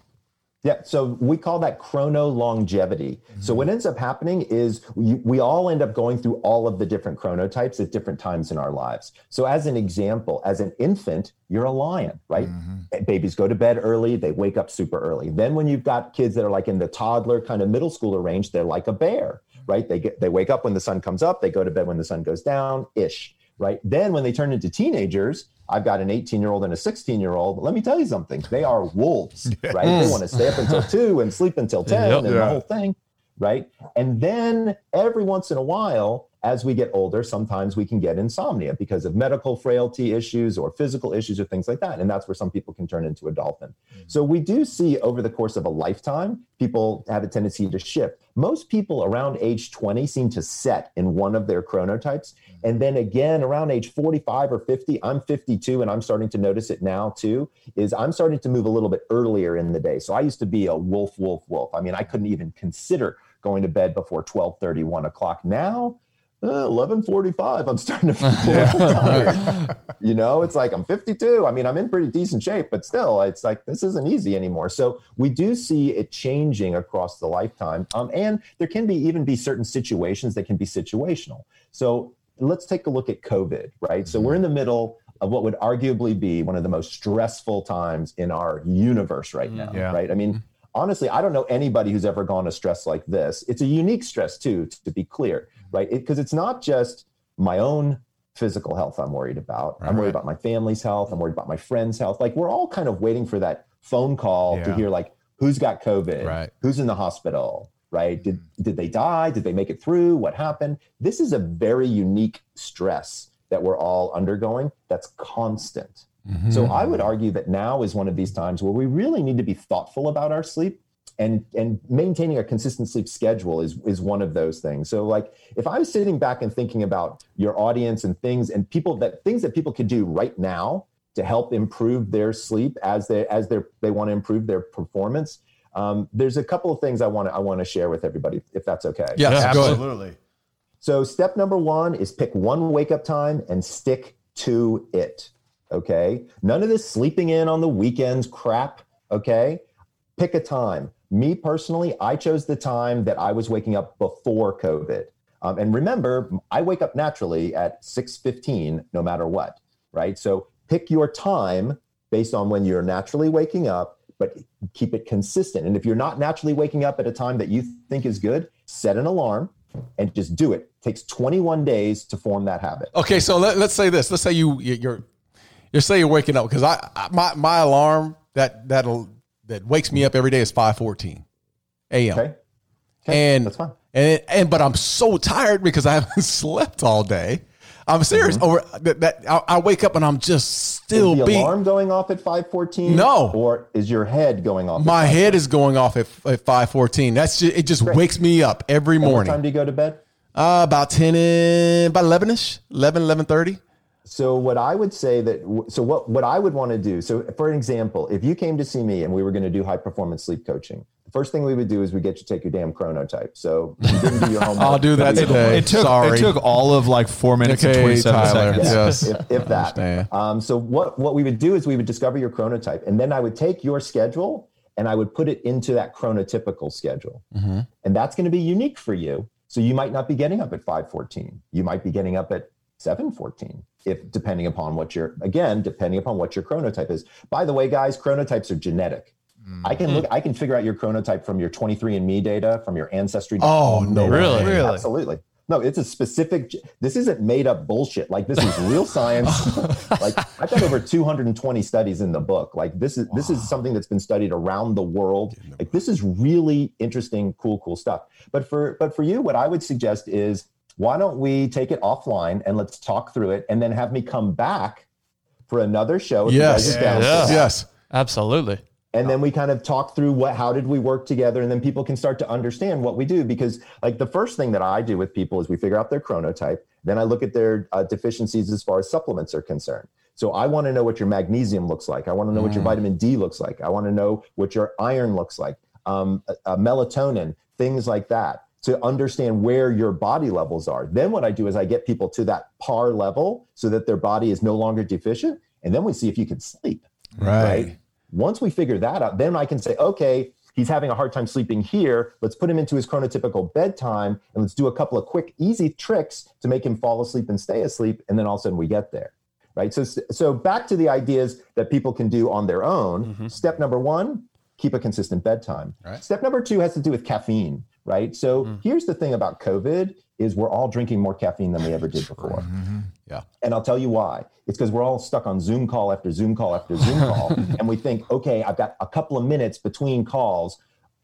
Yeah. So we call that chrono longevity. Mm-hmm. So what ends up happening is we, we all end up going through all of the different chronotypes at different times in our lives. So as an example, as an infant, you're a lion, right? Mm-hmm. Babies go to bed early. They wake up super early. Then when you've got kids that are like in the toddler kind of middle schooler range, they're like a bear, right? They get, they wake up when the sun comes up. They go to bed when the sun goes down ish, right? Then when they turn into teenagers, I've got an eighteen-year-old and a sixteen-year-old. Let me tell you something. They are wolves, yes. right? They want to stay up until two and sleep until ten yep, and yeah. the whole thing, right? And then every once in a while, as we get older, sometimes we can get insomnia because of medical frailty issues or physical issues or things like that. And that's where some people can turn into a dolphin. Mm-hmm. So we do see over the course of a lifetime, people have a tendency to shift. Most people around age twenty seem to set in one of their chronotypes. And then again, around age forty-five or fifty, I'm fifty-two and I'm starting to notice it now too, is I'm starting to move a little bit earlier in the day. So I used to be a wolf, wolf, wolf. I mean, I couldn't even consider going to bed before twelve thirty, one o'clock. Now, uh, eleven forty-five, I'm starting to feel tired. You know, it's like I'm fifty-two. I mean, I'm in pretty decent shape, but still it's like, this isn't easy anymore. So we do see it changing across the lifetime. Um, and there can be even be certain situations that can be situational. So let's take a look at COVID, right? Mm-hmm. So we're in the middle of what would arguably be one of the most stressful times in our universe right now, yeah. right? I mean, honestly, I don't know anybody who's ever gone to stress like this. It's a unique stress too, to be clear, right? Because it, it's not just my own physical health I'm worried about. Right, I'm worried right. about my family's health. I'm worried about my friend's health. Like we're all kind of waiting for that phone call yeah. to hear like, who's got COVID? Right. Who's in the hospital? right? Did, did they die? Did they make it through? What happened? This is a very unique stress that we're all undergoing that's constant. Mm-hmm. So I would argue that now is one of these times where we really need to be thoughtful about our sleep, and and maintaining a consistent sleep schedule is is one of those things. So like if I was sitting back and thinking about your audience and things and people that things that people could do right now to help improve their sleep as they as they they want to improve their performance, um, there's a couple of things I want to I want to share with everybody, if that's okay. Yeah, yeah absolutely. So step number one is pick one wake up time and stick to it. Okay. None of this sleeping in on the weekends crap. Okay. Pick a time. Me personally, I chose the time that I was waking up before COVID. Um, and remember, I wake up naturally at six fifteen, no matter what. Right. So pick your time based on when you're naturally waking up, but keep it consistent. And if you're not naturally waking up at a time that you think is good, set an alarm and just do it. It takes twenty-one days to form that habit. Okay. So let, let's say this, let's say you, you're, You say you're waking up, because I, I my my alarm that that that wakes me up every day is five fourteen a.m. Okay. Okay. And that's fine. And and but I'm so tired because I haven't slept all day. I'm serious. Mm-hmm. Over that, that I, I wake up and I'm just still is the beat. Alarm going off at five fourteen. No, or is your head going off? My head is going off at at five fourteen. That's just, it. Just Great. Wakes me up every morning. And what time do you go to bed? Uh, about ten, and, about eleven ish, eleven eleven thirty. So what I would say that, so what, what I would want to do, so for an example, if you came to see me and we were going to do high performance sleep coaching, the first thing we would do is we get you to take your damn chronotype. So you didn't do your homework. I'll do that today. It took, Sorry. It took all of like four minutes okay, and twenty-seven Tyler. Seconds. Yes. If, if that. Um, so what, what we would do is we would discover your chronotype, and then I would take your schedule and I would put it into that chronotypical schedule. Mm-hmm. And that's going to be unique for you. So you might not be getting up at five fourteen. You might be getting up at seven fourteen, if depending upon what your, again, depending upon what your chronotype is. By the way, guys, chronotypes are genetic. Mm-hmm. I can look, I can figure out your chronotype from your twenty-three and me data, from your ancestry. Oh, no, really? really? Absolutely. No, it's a specific, this isn't made up bullshit. Like, this is real science. Like, I've got over two hundred twenty studies in the book. Like, this is, wow. this is something that's been studied around the world. Like, this is really interesting, cool, cool stuff. But for, but for you, what I would suggest is, why don't we take it offline and let's talk through it, and then have me come back for another show. Yes. Yeah, yeah. Yes, absolutely. And then we kind of talk through what, how did we work together? And then people can start to understand what we do, because like the first thing that I do with people is we figure out their chronotype. Then I look at their uh, deficiencies as far as supplements are concerned. So I want to know what your magnesium looks like. I want to know mm. what your vitamin D looks like. I want to know what your iron looks like, um, uh, uh, melatonin, things like that, to understand where your body levels are. Then what I do is I get people to that par level so that their body is no longer deficient. And then we see if you can sleep, right? right? Once we figure that out, then I can say, okay, he's having a hard time sleeping here. Let's put him into his chronotypical bedtime, and let's do a couple of quick, easy tricks to make him fall asleep and stay asleep. And then all of a sudden we get there, right? So, so back to the ideas that people can do on their own. Mm-hmm. Step number one, keep a consistent bedtime. Right. Step number two has to do with caffeine. Right. So mm. here's the thing about COVID is we're all drinking more caffeine than we ever did before. Mm-hmm. Yeah. And I'll tell you why. It's because we're all stuck on Zoom call after Zoom call after Zoom call. And we think, OK, I've got a couple of minutes between calls.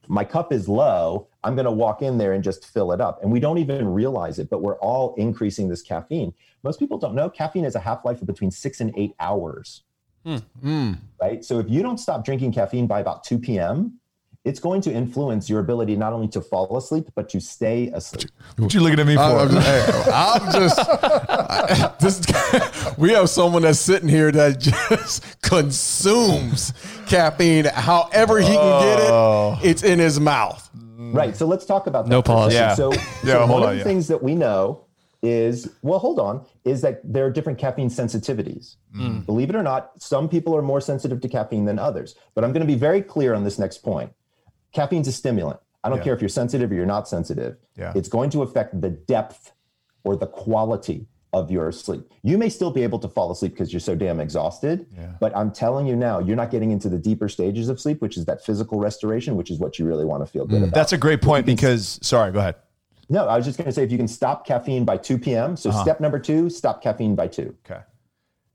My cup is low. I'm going to walk in there and just fill it up. And we don't even realize it, but we're all increasing this caffeine. Most people don't know caffeine has a half-life of between six and eight hours. Mm. Mm. Right. So if you don't stop drinking caffeine by about two p.m., it's going to influence your ability not only to fall asleep, but to stay asleep. What you looking at me for? I'm just, hey, I'm just I, this, we have someone that's sitting here that just consumes caffeine. However he can get it, it's in his mouth. Right. So let's talk about that. No pause. Yeah. So, yeah, so one on, of the yeah. things that we know is, well, hold on, is that there are different caffeine sensitivities. Mm. Believe it or not, some people are more sensitive to caffeine than others. But I'm going to be very clear on this next point. Caffeine's a stimulant. I don't yeah. care if you're sensitive or you're not sensitive. Yeah. It's going to affect the depth or the quality of your sleep. You may still be able to fall asleep because you're so damn exhausted, yeah. but I'm telling you now, you're not getting into the deeper stages of sleep, which is that physical restoration, which is what you really want to feel good mm. about. That's a great point because, sorry, go ahead. No, I was just going to say, if you can stop caffeine by two p.m., so uh-huh. step number two, stop caffeine by two. Okay.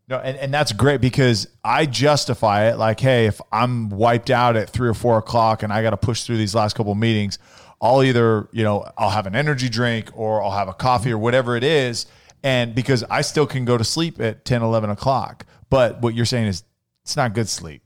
No, and, and that's great because I justify it like, hey, if I'm wiped out at three or four o'clock and I got to push through these last couple of meetings, I'll either, you know, I'll have an energy drink or I'll have a coffee or whatever it is. And because I still can go to sleep at ten, eleven o'clock. But what you're saying is it's not good sleep.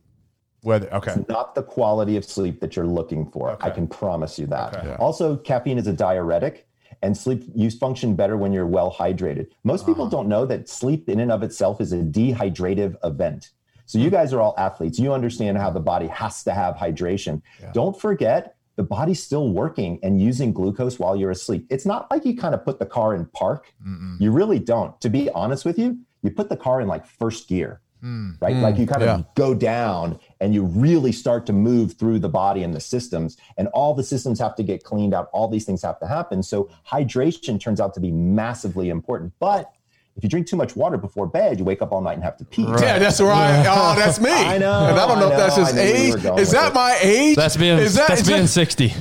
Whether, okay. It's not the quality of sleep that you're looking for. Okay. I can promise you that. Okay. Yeah. Also, caffeine is a diuretic, and sleep, you function better when you're well hydrated. Most uh-huh. people don't know that sleep in and of itself is a dehydrative event. So you guys are all athletes. You understand how the body has to have hydration. Yeah. Don't forget, the body's still working and using glucose while you're asleep. It's not like you kind of put the car in park. Mm-mm. You really don't. To be honest with you, you put the car in like first gear. Mm, right? Mm, like you kind yeah. of go down and you really start to move through the body and the systems, and all the systems have to get cleaned out. All these things have to happen. So hydration turns out to be massively important. But if you drink too much water before bed, you wake up all night and have to pee. Right. Yeah, that's right. Oh, that's me. I know. I don't know, I know if that's his age. We is that it. my age? That's being, is that, that's is being that... sixty.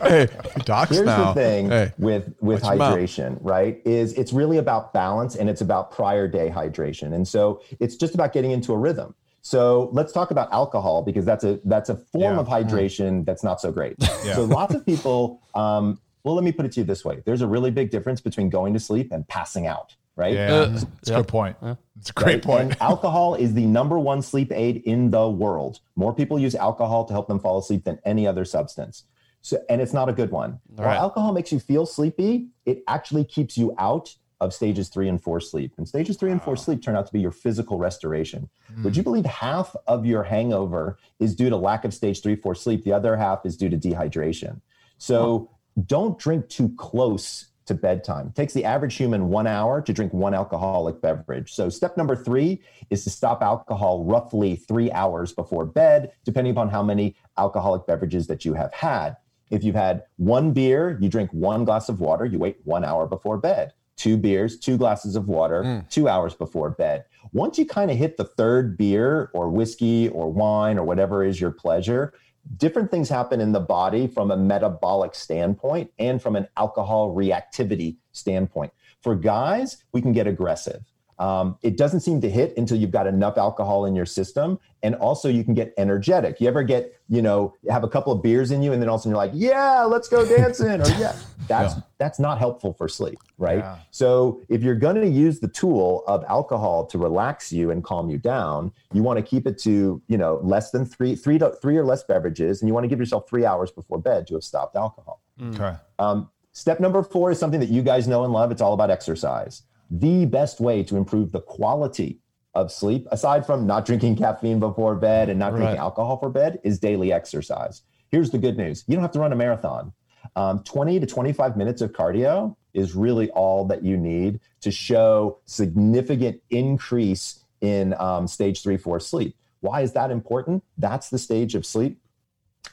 Hey, docs Here's now. the thing hey. with, with hydration, right, is it's really about balance, and it's about prior day hydration. And so it's just about getting into a rhythm. So let's talk about alcohol, because that's a that's a form yeah. of hydration mm. that's not so great. Yeah. So lots of people, um, well, let me put it to you this way. There's a really big difference between going to sleep and passing out, right? Yeah, uh, that's yeah. a good point. Yeah. It's a great right? point. And alcohol is the number one sleep aid in the world. More people use alcohol to help them fall asleep than any other substance. So, and it's not a good one. All While right. alcohol makes you feel sleepy, it actually keeps you out of stages three and four sleep. And stages three wow. and four sleep turn out to be your physical restoration. Mm. Would you believe half of your hangover is due to lack of stage three, four sleep? The other half is due to dehydration. So huh. don't drink too close to bedtime. It takes the average human one hour to drink one alcoholic beverage. So step number three is to stop alcohol roughly three hours before bed, depending upon how many alcoholic beverages that you have had. If you've had one beer, you drink one glass of water, you wait one hour before bed. Two beers, two glasses of water, mm. two hours before bed. Once you kind of hit the third beer or whiskey or wine or whatever is your pleasure, different things happen in the body from a metabolic standpoint and from an alcohol reactivity standpoint. For guys, we can get aggressive. Um, it doesn't seem to hit until you've got enough alcohol in your system. And also you can get energetic. You ever get, you know, have a couple of beers in you and then all of a sudden you're like, yeah, let's go dancing. Or yeah, that's, yeah. that's not helpful for sleep, right? Yeah. So if you're going to use the tool of alcohol to relax you and calm you down, you want to keep it to, you know, less than three, three, to, three or less beverages. And you want to give yourself three hours before bed to have stopped alcohol. Okay. Um, step number four is something that you guys know and love. It's all about exercise. The best way to improve the quality of sleep, aside from not drinking caffeine before bed and not right. drinking alcohol before bed, is daily exercise. Here's the good news. You don't have to run a marathon. Um, twenty to twenty-five minutes of cardio is really all that you need to show significant increase in um, stage three, four sleep. Why is that important? That's the stage of sleep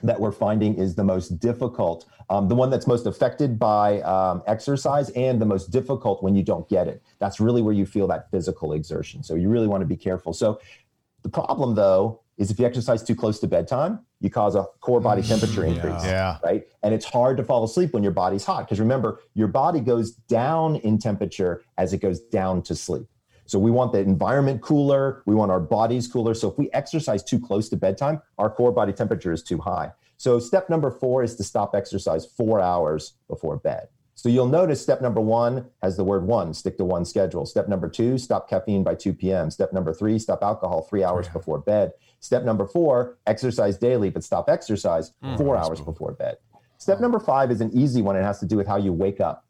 that we're finding is the most difficult, um, the one that's most affected by um, exercise and the most difficult when you don't get it. That's really where you feel that physical exertion. So you really want to be careful. So the problem, though, is if you exercise too close to bedtime, you cause a core body temperature increase, yeah. right? And it's hard to fall asleep when your body's hot, because remember, your body goes down in temperature as it goes down to sleep. So we want the environment cooler. We want our bodies cooler. So if we exercise too close to bedtime, our core body temperature is too high. So step number four is to stop exercise four hours before bed. So you'll notice step number one has the word one, stick to one schedule. Step number two, stop caffeine by two p.m. Step number three, stop alcohol three hours yeah. before bed. Step number four, exercise daily, but stop exercise mm, four hours cool. before bed. Step number five is an easy one. It has to do with how you wake up.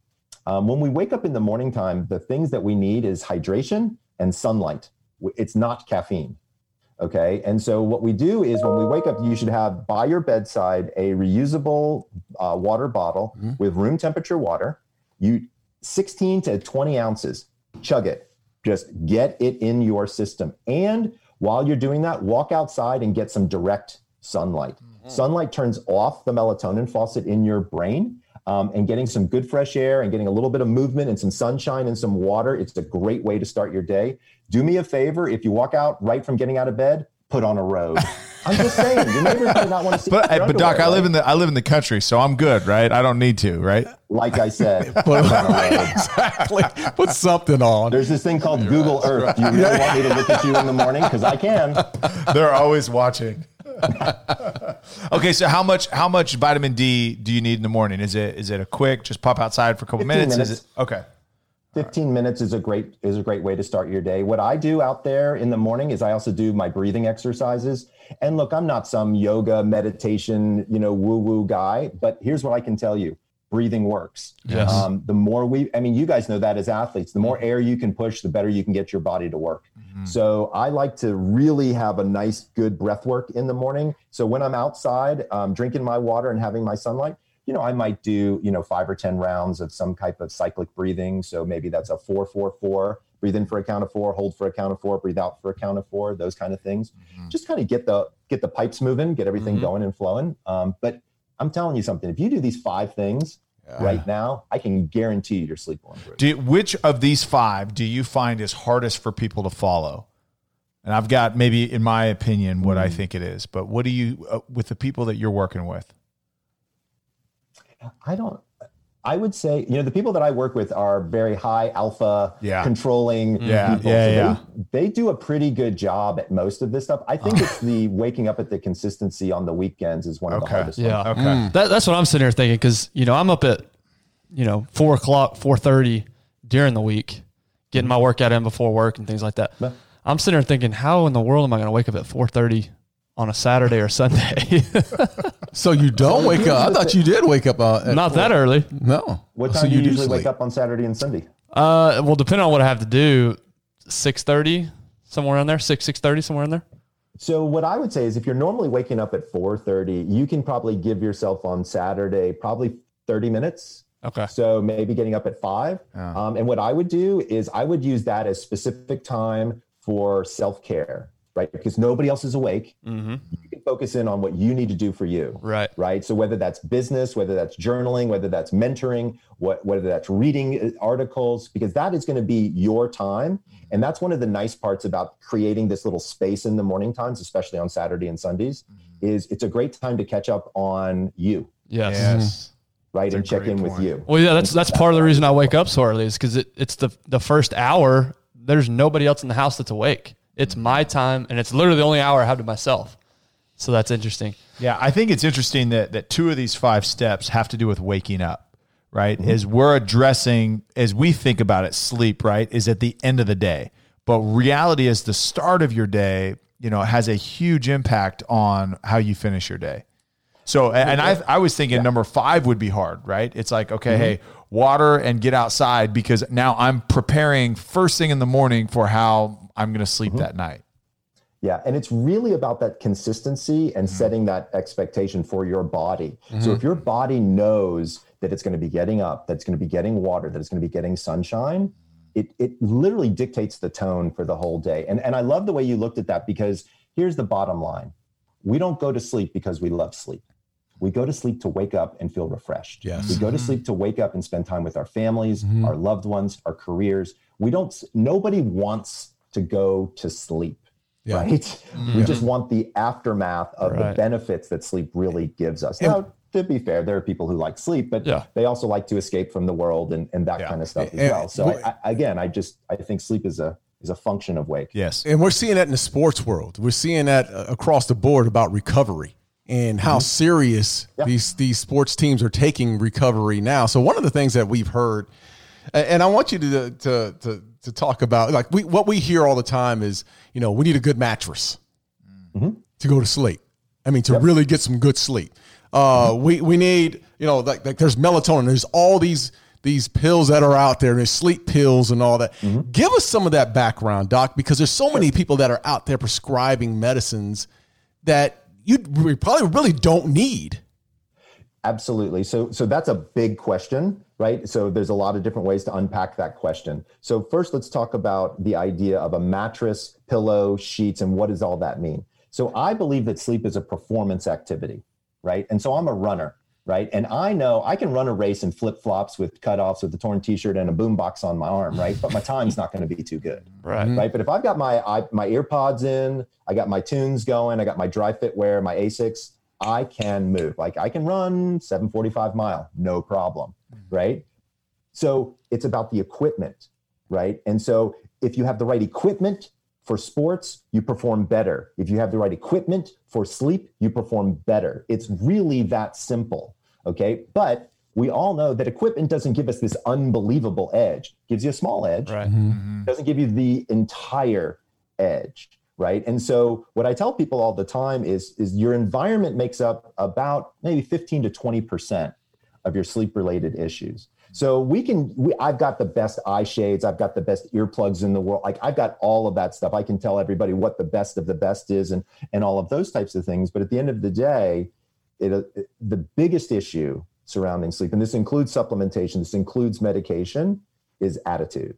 Um, when we wake up in the morning time, the things that we need is hydration and sunlight. It's not caffeine, okay? And so what we do is when we wake up, you should have by your bedside a reusable uh, water bottle mm-hmm. with room temperature water. You sixteen to twenty ounces, chug it. Just get it in your system. And while you're doing that, walk outside and get some direct sunlight. Mm-hmm. Sunlight turns off the melatonin faucet in your brain. Um, and getting some good fresh air and getting a little bit of movement and some sunshine and some water, it's a great way to start your day. Do me a favor, if you walk out right from getting out of bed, put on a robe. I'm just saying, your neighbors do not want to see. But, your but Doc, right? I live in the I live in the country, so I'm good, right? I don't need to, right? Like I said, put exactly. Put something on. There's this thing called You're Google right. Earth. Do you really want me to look at you in the morning? Because I can. They're always watching. Okay, so how much how much vitamin D do you need in the morning? Is it is it a quick just pop outside for a couple minutes? minutes? Is it okay? fifteen minutes is a great is a great way to start your day. What I do out there in the morning is I also do my breathing exercises. And look, I'm not some yoga, meditation, you know, woo-woo guy, but here's what I can tell you. Breathing works. Yes. Um, the more we, I mean, you guys know that as athletes, the more air you can push, the better you can get your body to work. Mm-hmm. So I like to really have a nice, good breath work in the morning. So when I'm outside, um, drinking my water and having my sunlight, you know, I might do, you know, five or ten rounds of some type of cyclic breathing. So maybe that's a four, four, four, breathe in for a count of four, hold for a count of four, breathe out for a count of four, those kind of things. Mm-hmm. Just kind of get the, get the pipes moving, get everything mm-hmm. going and flowing. Um, but I'm telling you something, if you do these five things yeah. right now, I can guarantee you your sleep will improve. Do you, which of these five do you find is hardest for people to follow? And I've got maybe, in my opinion, what mm-hmm. I think it is, but what do you, uh, with the people that you're working with? I don't, I would say, you know, the people that I work with are very high alpha yeah. controlling yeah. people. Yeah, so yeah. They, they do a pretty good job at most of this stuff. I think it's the waking up at the consistency on the weekends is one of okay. the hardest yeah. ones. Okay. Mm. That, that's what I'm sitting here thinking. Cause you know, I'm up at, you know, four o'clock, four thirty during the week, getting my workout in before work and things like that. But I'm sitting here thinking, how in the world am I going to wake up at four thirty on a Saturday or Sunday? So you don't wake up. I thought you did wake up. Uh, Not four. That early. No. What time so do you usually sleep? Wake up on Saturday and Sunday? Uh, well, depending on what I have to do, six thirty, somewhere in there, six, six thirty, somewhere in there. So what I would say is if you're normally waking up at four thirty, you can probably give yourself on Saturday probably thirty minutes. Okay. So maybe getting up at five. Uh-huh. Um, and what I would do is I would use that as specific time for self-care. Right? Because nobody else is awake. Mm-hmm. You can focus in on what you need to do for you. Right. Right. So whether that's business, whether that's journaling, whether that's mentoring, what, whether that's reading articles, because that is going to be your time. And that's one of the nice parts about creating this little space in the morning times, especially on Saturday and Sundays, mm-hmm. is it's a great time to catch up on you. Yes. yes. Right. That's and check in point. With you. Well, yeah, that's, that's part of the reason I wake up so early is because it, it's the, the first hour, there's nobody else in the house that's awake. It's my time, and it's literally the only hour I have to myself. So that's interesting. Yeah, I think it's interesting that that two of these five steps have to do with waking up, right? Mm-hmm. As we're addressing, as we think about it, sleep, right, is at the end of the day. But reality is the start of your day, you know, has a huge impact on how you finish your day. So, and I I was thinking yeah. number five would be hard, right? It's like, okay, mm-hmm. hey, water and get outside because now I'm preparing first thing in the morning for how I'm going to sleep mm-hmm. that night. Yeah. And it's really about that consistency and mm-hmm. setting that expectation for your body. Mm-hmm. So if your body knows that it's going to be getting up, that it's going to be getting water, that it's going to be getting sunshine, it it literally dictates the tone for the whole day. And, and I love the way you looked at that because here's the bottom line. We don't go to sleep because we love sleep. We go to sleep to wake up and feel refreshed. Yes. We go to sleep to wake up and spend time with our families, mm-hmm. our loved ones, our careers. We don't, nobody wants to go to sleep, yeah. right? Mm-hmm. We just want the aftermath of right. the benefits that sleep really gives us. And now, to be fair, there are people who like sleep, but yeah. they also like to escape from the world and, and that yeah. kind of stuff as and, well. So I, I, again, I just, I think sleep is a, is a function of wake. Yes. And we're seeing that in the sports world. We're seeing that across the board about recovery and how mm-hmm. serious yeah. these, these sports teams are taking recovery now. So one of the things that we've heard, and I want you to, to, to, to talk about, like we, what we hear all the time is, you know, we need a good mattress mm-hmm. to go to sleep. I mean, to yep. really get some good sleep. Uh, mm-hmm. we, we need, you know, like, like there's melatonin, there's all these, these pills that are out there, there's sleep pills and all that. Mm-hmm. Give us some of that background, Doc, because there's so many people that are out there prescribing medicines that you probably really don't need. Absolutely. So, so that's a big question. Right? So there's a lot of different ways to unpack that question. So first, let's talk about the idea of a mattress, pillow, sheets, and what does all that mean? So I believe that sleep is a performance activity, right? And so I'm a runner, right? And I know I can run a race in flip-flops with cutoffs with a torn t-shirt and a boombox on my arm, right? But my time's not going to be too good, right? right? But if I've got my I, my ear pods in, I got my tunes going, I got my dry fitwear, my Asics, I can move. Like I can run seven forty-five mile, no problem. Right? So it's about the equipment, right? And so if you have the right equipment For sports, you perform better. If you have the right equipment for sleep, you perform better. It's really that simple, okay? But we all know that equipment doesn't give us this unbelievable edge. It gives you a small edge. Right. Mm-hmm. It doesn't give you the entire edge, right? And so what I tell people all the time is, is your environment makes up about maybe fifteen to twenty percent of your sleep-related issues. So we can, we, I've got the best eye shades. I've got the best earplugs in the world. Like I've got all of that stuff. I can tell everybody what the best of the best is and, and all of those types of things. But at the end of the day, it, it, the biggest issue surrounding sleep, and this includes supplementation, this includes medication, is attitude.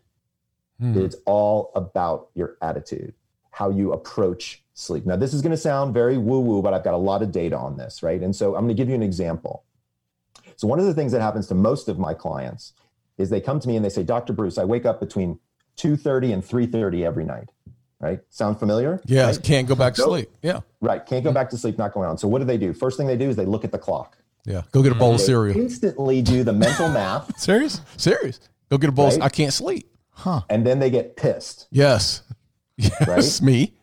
Hmm. It's all about your attitude, how you approach sleep. Now, this is going to sound very woo-woo, but I've got a lot of data on this, right? And so I'm going to give you an example. So one of the things that happens to most of my clients is they come to me and they say, Doctor Breus, I wake up between two thirty and three thirty every night, right? Sound familiar? Yeah, right? Can't go back to so, sleep. Yeah. Right, can't go back to sleep, not going on. So what do they do? First thing they do is they look at the clock. Yeah, go get a bowl of cereal. Instantly do the mental math. Serious? Serious. Go get a bowl right? of I can't sleep. Huh. And then they get pissed. Yes. Yes, right? me.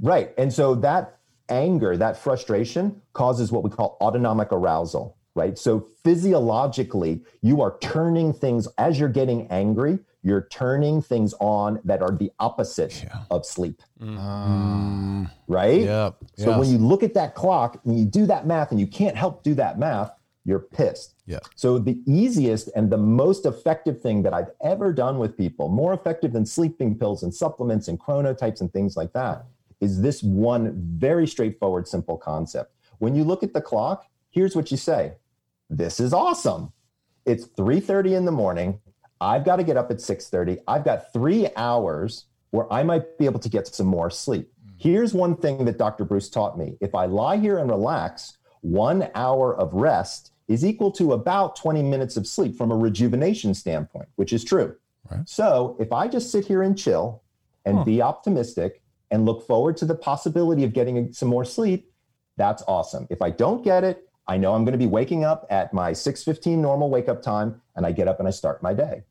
Right, and so that anger, that frustration causes what we call autonomic arousal. Right. So physiologically, you are turning things as you're getting angry, you're turning things on that are the opposite yeah. of sleep. Mm. Right. Yep. So yes. when you look at that clock and you do that math and you can't help do that math, you're pissed. Yeah. So the easiest and the most effective thing that I've ever done with people, more effective than sleeping pills and supplements and chronotypes and things like that, is this one very straightforward, simple concept. When you look at the clock, here's what you say. This is awesome. It's three thirty in the morning. I've got to get up at six thirty. I've got three hours where I might be able to get some more sleep. Here's one thing that Doctor Breus taught me. If I lie here and relax, one hour of rest is equal to about twenty minutes of sleep from a rejuvenation standpoint, which is true. Right. So if I just sit here and chill and huh. be optimistic and look forward to the possibility of getting some more sleep, that's awesome. If I don't get it, I know I'm going to be waking up at my six fifteen normal wake-up time, and I get up and I start my day.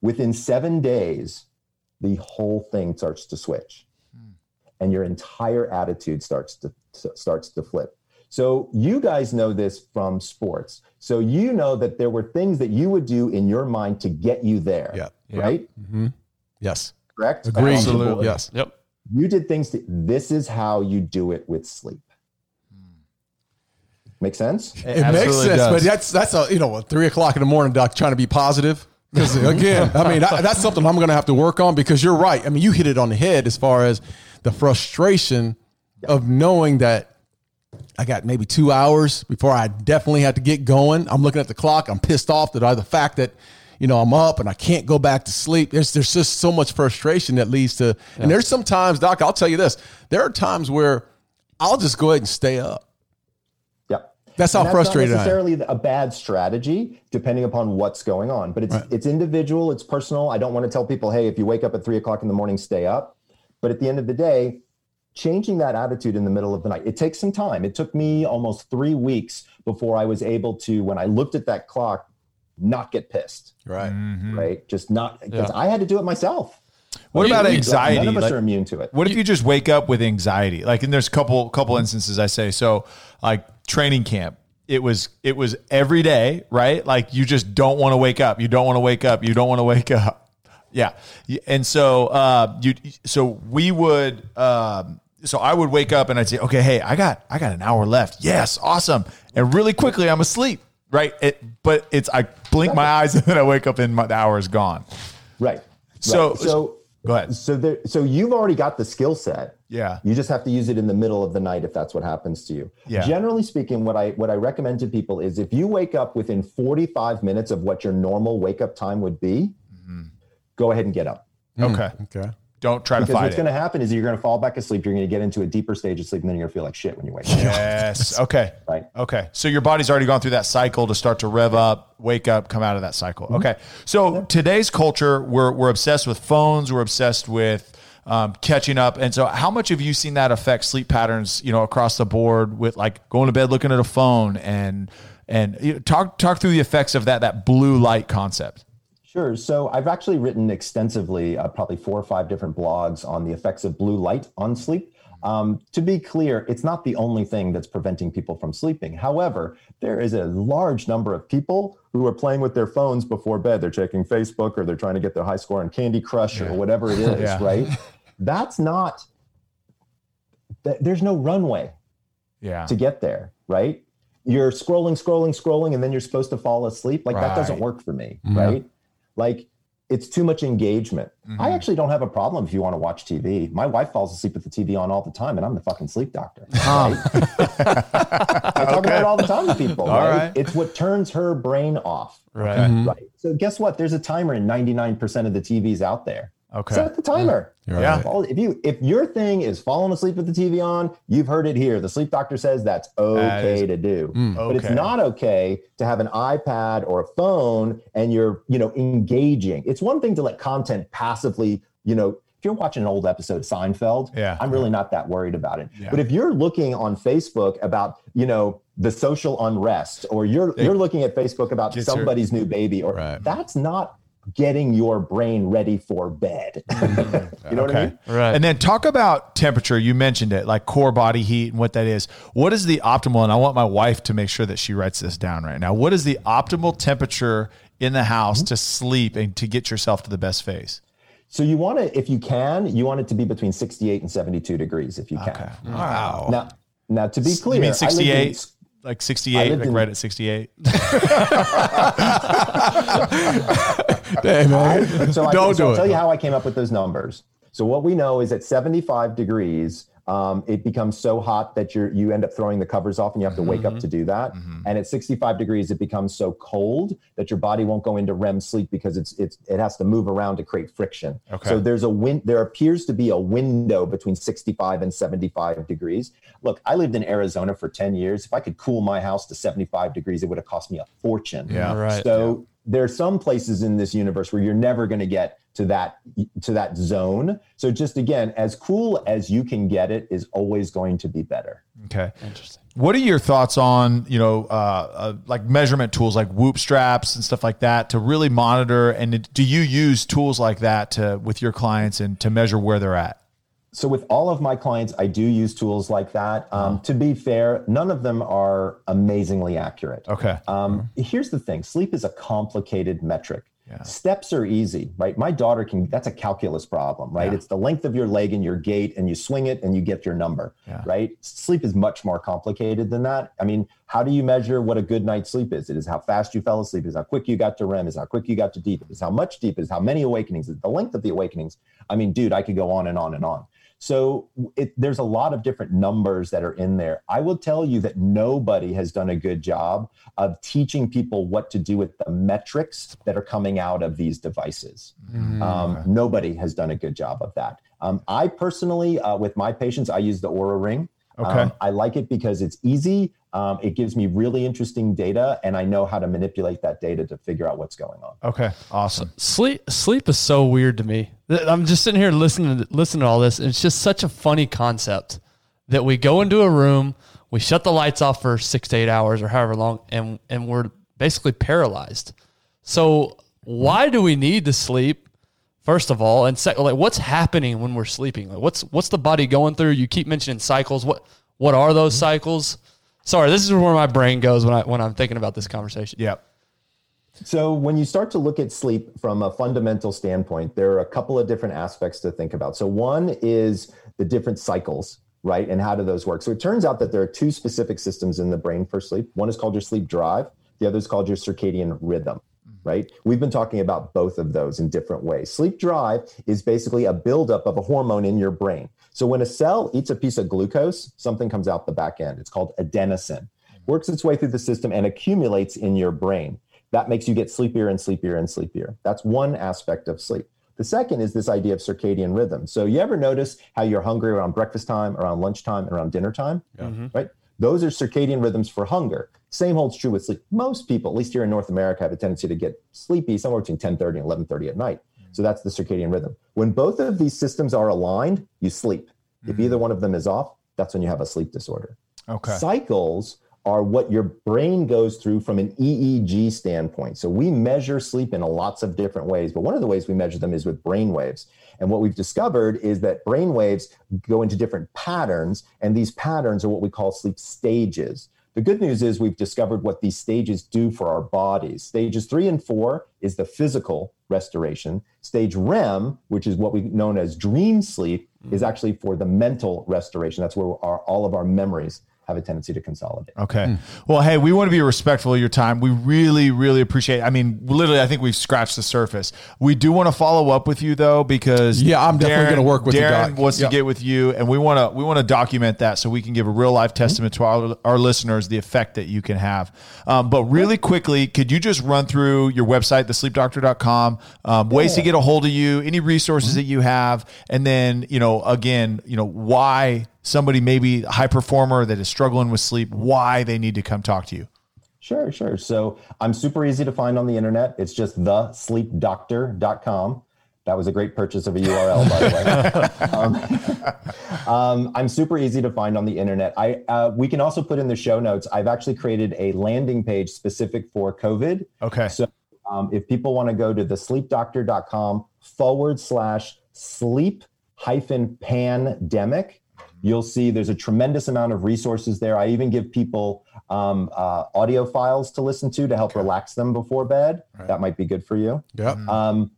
Within seven days, the whole thing starts to switch, hmm. and your entire attitude starts to starts to flip. So you guys know this from sports. So you know that there were things that you would do in your mind to get you there, yeah. Yeah. right? Mm-hmm. Yes. Correct? Agreed. Absolutely. Yes. Yep. You did things to, this is how you do it with sleep. Make sense? It, it makes sense, does. But that's that's a you know a three o'clock in the morning doc trying to be positive because again, I mean I, that's something I'm going to have to work on because you're right. I mean you hit it on the head as far as the frustration yeah. of knowing that I got maybe two hours before I definitely had to get going. I'm looking at the clock. I'm pissed off that I, the fact that you know I'm up and I can't go back to sleep. There's there's just so much frustration that leads to yeah. and there's some times, doc. I'll tell you this: there are times where I'll just go ahead and stay up. That's how frustrating. That's not necessarily a bad strategy, depending upon what's going on. But it's right. it's individual, it's personal. I don't want to tell people, hey, if you wake up at three o'clock in the morning, stay up. But at the end of the day, changing that attitude in the middle of the night, it takes some time. It took me almost three weeks before I was able to, when I looked at that clock, not get pissed. Right. Mm-hmm. Right. Just not because yeah. I had to do it myself. What about anxiety? None of us like, are immune to it. What if you just wake up with anxiety? Like, and there's a couple couple instances I say. So, like training camp, it was it was every day, right? Like you just don't want to wake up. You don't want to wake up. You don't want to wake up. Yeah. And so uh, you so we would um, so I would wake up and I'd say, okay, hey, I got I got an hour left. Yes, awesome. And really quickly, I'm asleep, right? It, but it's I blink my eyes and then I wake up and my, the hour is gone. Right. So right. so. Go ahead. So there, so you've already got the skill set. Yeah. You just have to use it in the middle of the night if that's what happens to you. Yeah. Generally speaking, what I what I recommend to people is if you wake up within forty-five minutes of what your normal wake up time would be, mm-hmm. go ahead and get up. Okay. Okay. Don't try because to fight it. Because what's going to happen is you're going to fall back asleep. You're going to get into a deeper stage of sleep, and then you're going to feel like shit when you wake up. Yes. Okay. Right. Okay. So your body's already gone through that cycle to start to rev up, wake up, come out of that cycle. Mm-hmm. Okay. So yeah. today's culture, we're we're obsessed with phones. We're obsessed with um, catching up. And so, how much have you seen that affect sleep patterns? You know, across the board, with like going to bed, looking at a phone, and and you know, talk talk through the effects of that that blue light concept. Sure. So I've actually written extensively, uh, probably four or five different blogs on the effects of blue light on sleep. Um, to be clear, it's not the only thing that's preventing people from sleeping. However, there is a large number of people who are playing with their phones before bed. They're checking Facebook, or they're trying to get their high score on Candy Crush, yeah. or whatever it is, yeah. right? That's not, th- there's no runway yeah. to get there, right? You're scrolling, scrolling, scrolling, and then you're supposed to fall asleep. Like right. that doesn't work for me, mm-hmm. right? Like, it's too much engagement. Mm-hmm. I actually don't have a problem if you want to watch T V. My wife falls asleep with the T V on all the time, and I'm the fucking sleep doctor. Right? I talk okay. about it all the time to people. Right? right? It's what turns her brain off. Right. Mm-hmm. right. So guess what? There's a timer in ninety-nine percent of the T Vs out there. Okay. Set the timer. Yeah. yeah. Right. If you if your thing is falling asleep with the T V on, you've heard it here. The sleep doctor says that's okay that is, to do, mm, okay. but it's not okay to have an iPad or a phone and you're, you know, engaging. It's one thing to let content passively, you know, if you're watching an old episode of Seinfeld, yeah. I'm really not that worried about it. Yeah. But if you're looking on Facebook about, you know, the social unrest, or you're they, you're looking at Facebook about somebody's your, new baby, or right. that's not getting your brain ready for bed. You know okay. what I mean? Right. And then talk about temperature. You mentioned it, like core body heat and what that is. What is the optimal, and I want my wife to make sure that she writes this down right now. What is the optimal temperature in the house mm-hmm. to sleep and to get yourself to the best phase? So you want to, if you can, you want it to be between sixty-eight and seventy-two degrees if you can. Okay. Wow. Now, now to be clear, you mean sixty-eight? Like sixty-eight, like in, right at sixty-eight. Damn, man. So I, Don't so do I'll it. tell you how I came up with those numbers. So what we know is at seventy-five degrees, um, it becomes so hot that you you end up throwing the covers off and you have to wake mm-hmm. up to do that. Mm-hmm. And at sixty-five degrees, it becomes so cold that your body won't go into REM sleep because it's it's it has to move around to create friction. Okay. So there's a win- there appears to be a window between sixty-five and seventy-five degrees. Look, I lived in Arizona for ten years. If I could cool my house to seventy-five degrees, it would have cost me a fortune. Yeah, right. So yeah. there are some places in this universe where you're never going to get to that to that zone. So just again, as cool as you can get it is always going to be better. Okay. Interesting. What are your thoughts on, you know, uh, uh, like measurement tools like WHOOP straps and stuff like that to really monitor? And do you use tools like that to with your clients and to measure where they're at? So with all of my clients, I do use tools like that. Um, mm. To be fair, none of them are amazingly accurate. Okay. Um, mm. Here's the thing. Sleep is a complicated metric. Yeah. Steps are easy, right? My daughter can, that's a calculus problem, right? Yeah. It's the length of your leg and your gait, and you swing it and you get your number, yeah. right? Sleep is much more complicated than that. I mean, how do you measure what a good night's sleep is? It is how fast you fell asleep, it is how quick you got to REM, it is how quick you got to deep, it is how much deep, it is how many awakenings, it is the length of the awakenings. I mean, dude, I could go on and on and on. So it, there's a lot of different numbers that are in there. I will tell you that nobody has done a good job of teaching people what to do with the metrics that are coming out of these devices. Mm. Um, nobody has done a good job of that. Um, I personally, uh, with my patients, I use the Oura Ring. Okay. Um, I like it because it's easy. Um, it gives me really interesting data, and I know how to manipulate that data to figure out what's going on. Okay, awesome. Sleep sleep is so weird to me. I'm just sitting here listening to, listening to all this, and it's just such a funny concept that we go into a room, we shut the lights off for six to eight hours or however long, and and we're basically paralyzed. So why do we need to sleep, first of all? And second, like, what's happening when we're sleeping? Like, what's what's the body going through? You keep mentioning cycles. What what are those mm-hmm. cycles? Sorry, this is where my brain goes when I when I'm thinking about this conversation. Yeah. So when you start to look at sleep from a fundamental standpoint, there are a couple of different aspects to think about. So one is the different cycles, right? And how do those work? So it turns out that there are two specific systems in the brain for sleep. One is called your sleep drive. The other is called your circadian rhythm, right? We've been talking about both of those in different ways. Sleep drive is basically a buildup of a hormone in your brain. So when a cell eats a piece of glucose, something comes out the back end. It's called adenosine. Works its way through the system and accumulates in your brain. That makes you get sleepier and sleepier and sleepier. That's one aspect of sleep. The second is this idea of circadian rhythm. So you ever notice how you're hungry around breakfast time, around lunchtime, around dinner time, yeah. mm-hmm. right? Those are circadian rhythms for hunger. Same holds true with sleep. Most people, at least here in North America, have a tendency to get sleepy somewhere between ten thirty and eleven thirty at night. So that's the circadian rhythm. When both of these systems are aligned, you sleep. If mm-hmm. either one of them is off, that's when you have a sleep disorder. Okay. Cycles are what your brain goes through from an E E G standpoint. So we measure sleep in lots of different ways, but one of the ways we measure them is with brain waves. And what we've discovered is that brain waves go into different patterns, and these patterns are what we call sleep stages. The good news is we've discovered what these stages do for our bodies. Stages three and four is the physical restoration. Stage REM, which is what we known as dream sleep, is actually for the mental restoration. That's where our, all of our memories have a tendency to consolidate. Okay. Mm. Well, hey, we want to be respectful of your time. We really, really appreciate it. I mean, literally, I think we've scratched the surface. We do want to follow up with you though, because yeah, I'm Darren, definitely going to work with Darren you, Darren wants yep. to get with you, and we want to we want to document that so we can give a real life testament mm-hmm. to our our listeners the effect that you can have. Um, but really quickly, could you just run through your website, the sleep doctor dot com, um, ways yeah. to get a hold of you, any resources mm-hmm. that you have, and then you know, again, you know, why. Somebody maybe a high performer that is struggling with sleep, why they need to come talk to you. Sure, sure. So I'm super easy to find on the internet. It's just the sleep doctor dot com. That was a great purchase of a U R L, by the way. um, um, I'm super easy to find on the internet. I uh, we can also put in the show notes. I've actually created a landing page specific for COVID. Okay. So um, if people want to go to the sleep doctor dot com forward slash sleep hyphen pandemic, you'll see there's a tremendous amount of resources there. I even give people um, uh, audio files to listen to to help okay. relax them before bed. Right. That might be good for you. Yep. Um,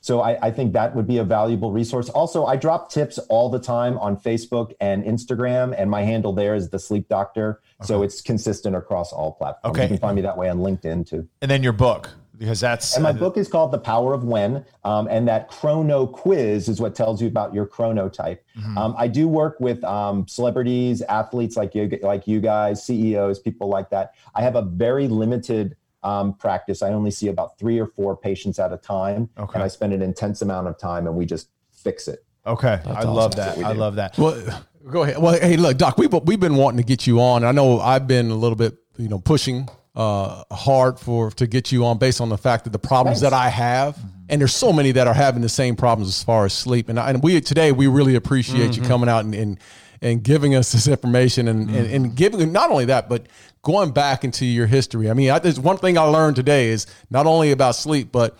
so I, I think that would be a valuable resource. Also, I drop tips all the time on Facebook and Instagram, and my handle there is The Sleep Doctor. Okay. So it's consistent across all platforms. Okay. You can find me that way on LinkedIn too. And then your book. Because that's and my book is called The Power of When, um, and that chrono quiz is what tells you about your chronotype. Mm-hmm. Um, I do work with um, celebrities, athletes like you, like you guys, C E Os, people like that. I have a very limited um, practice. I only see about three or four patients at a time, okay. and I spend an intense amount of time, and we just fix it. Okay, that's I awesome. love that. I love that. Well, go ahead. Well, hey, look, Doc, we've we've been wanting to get you on. I know I've been a little bit, you know, pushing. Uh, hard for to get you on based on the fact that the problems Thanks. that I have, and there's so many that are having the same problems as far as sleep. And I, and we today we really appreciate mm-hmm. you coming out and, and and giving us this information and, mm-hmm. and and giving not only that but going back into your history. I mean, I, there's one thing I learned today is not only about sleep, but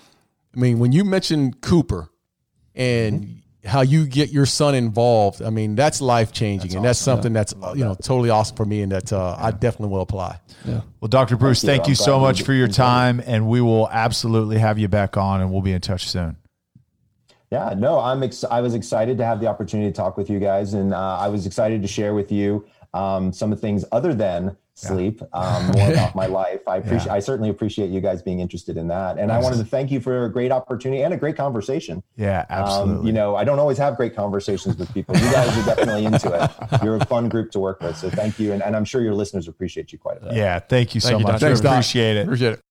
I mean when you mentioned Cooper and mm-hmm. how you get your son involved. I mean that's life changing, and awesome. that's something yeah. that's you know that. totally awesome for me, and that uh, yeah. I definitely will apply. Yeah. Well, Doctor Breus, thank you, thank you so much for your time, and we will absolutely have you back on, and we'll be in touch soon. Yeah, no, I'm ex- I was excited to have the opportunity to talk with you guys, and uh, I was excited to share with you um, some of the things other than sleep, yeah. um, more about my life. I appreciate, yeah. I certainly appreciate you guys being interested in that, and nice. I wanted to thank you for a great opportunity and a great conversation. Yeah, absolutely. Um, you know, I don't always have great conversations with people. You guys are definitely into it. You're a fun group to work with, so thank you, and, and I'm sure your listeners appreciate you quite a bit. Yeah, thank you so thank you, much. Thanks, appreciate Doc. it. Appreciate it.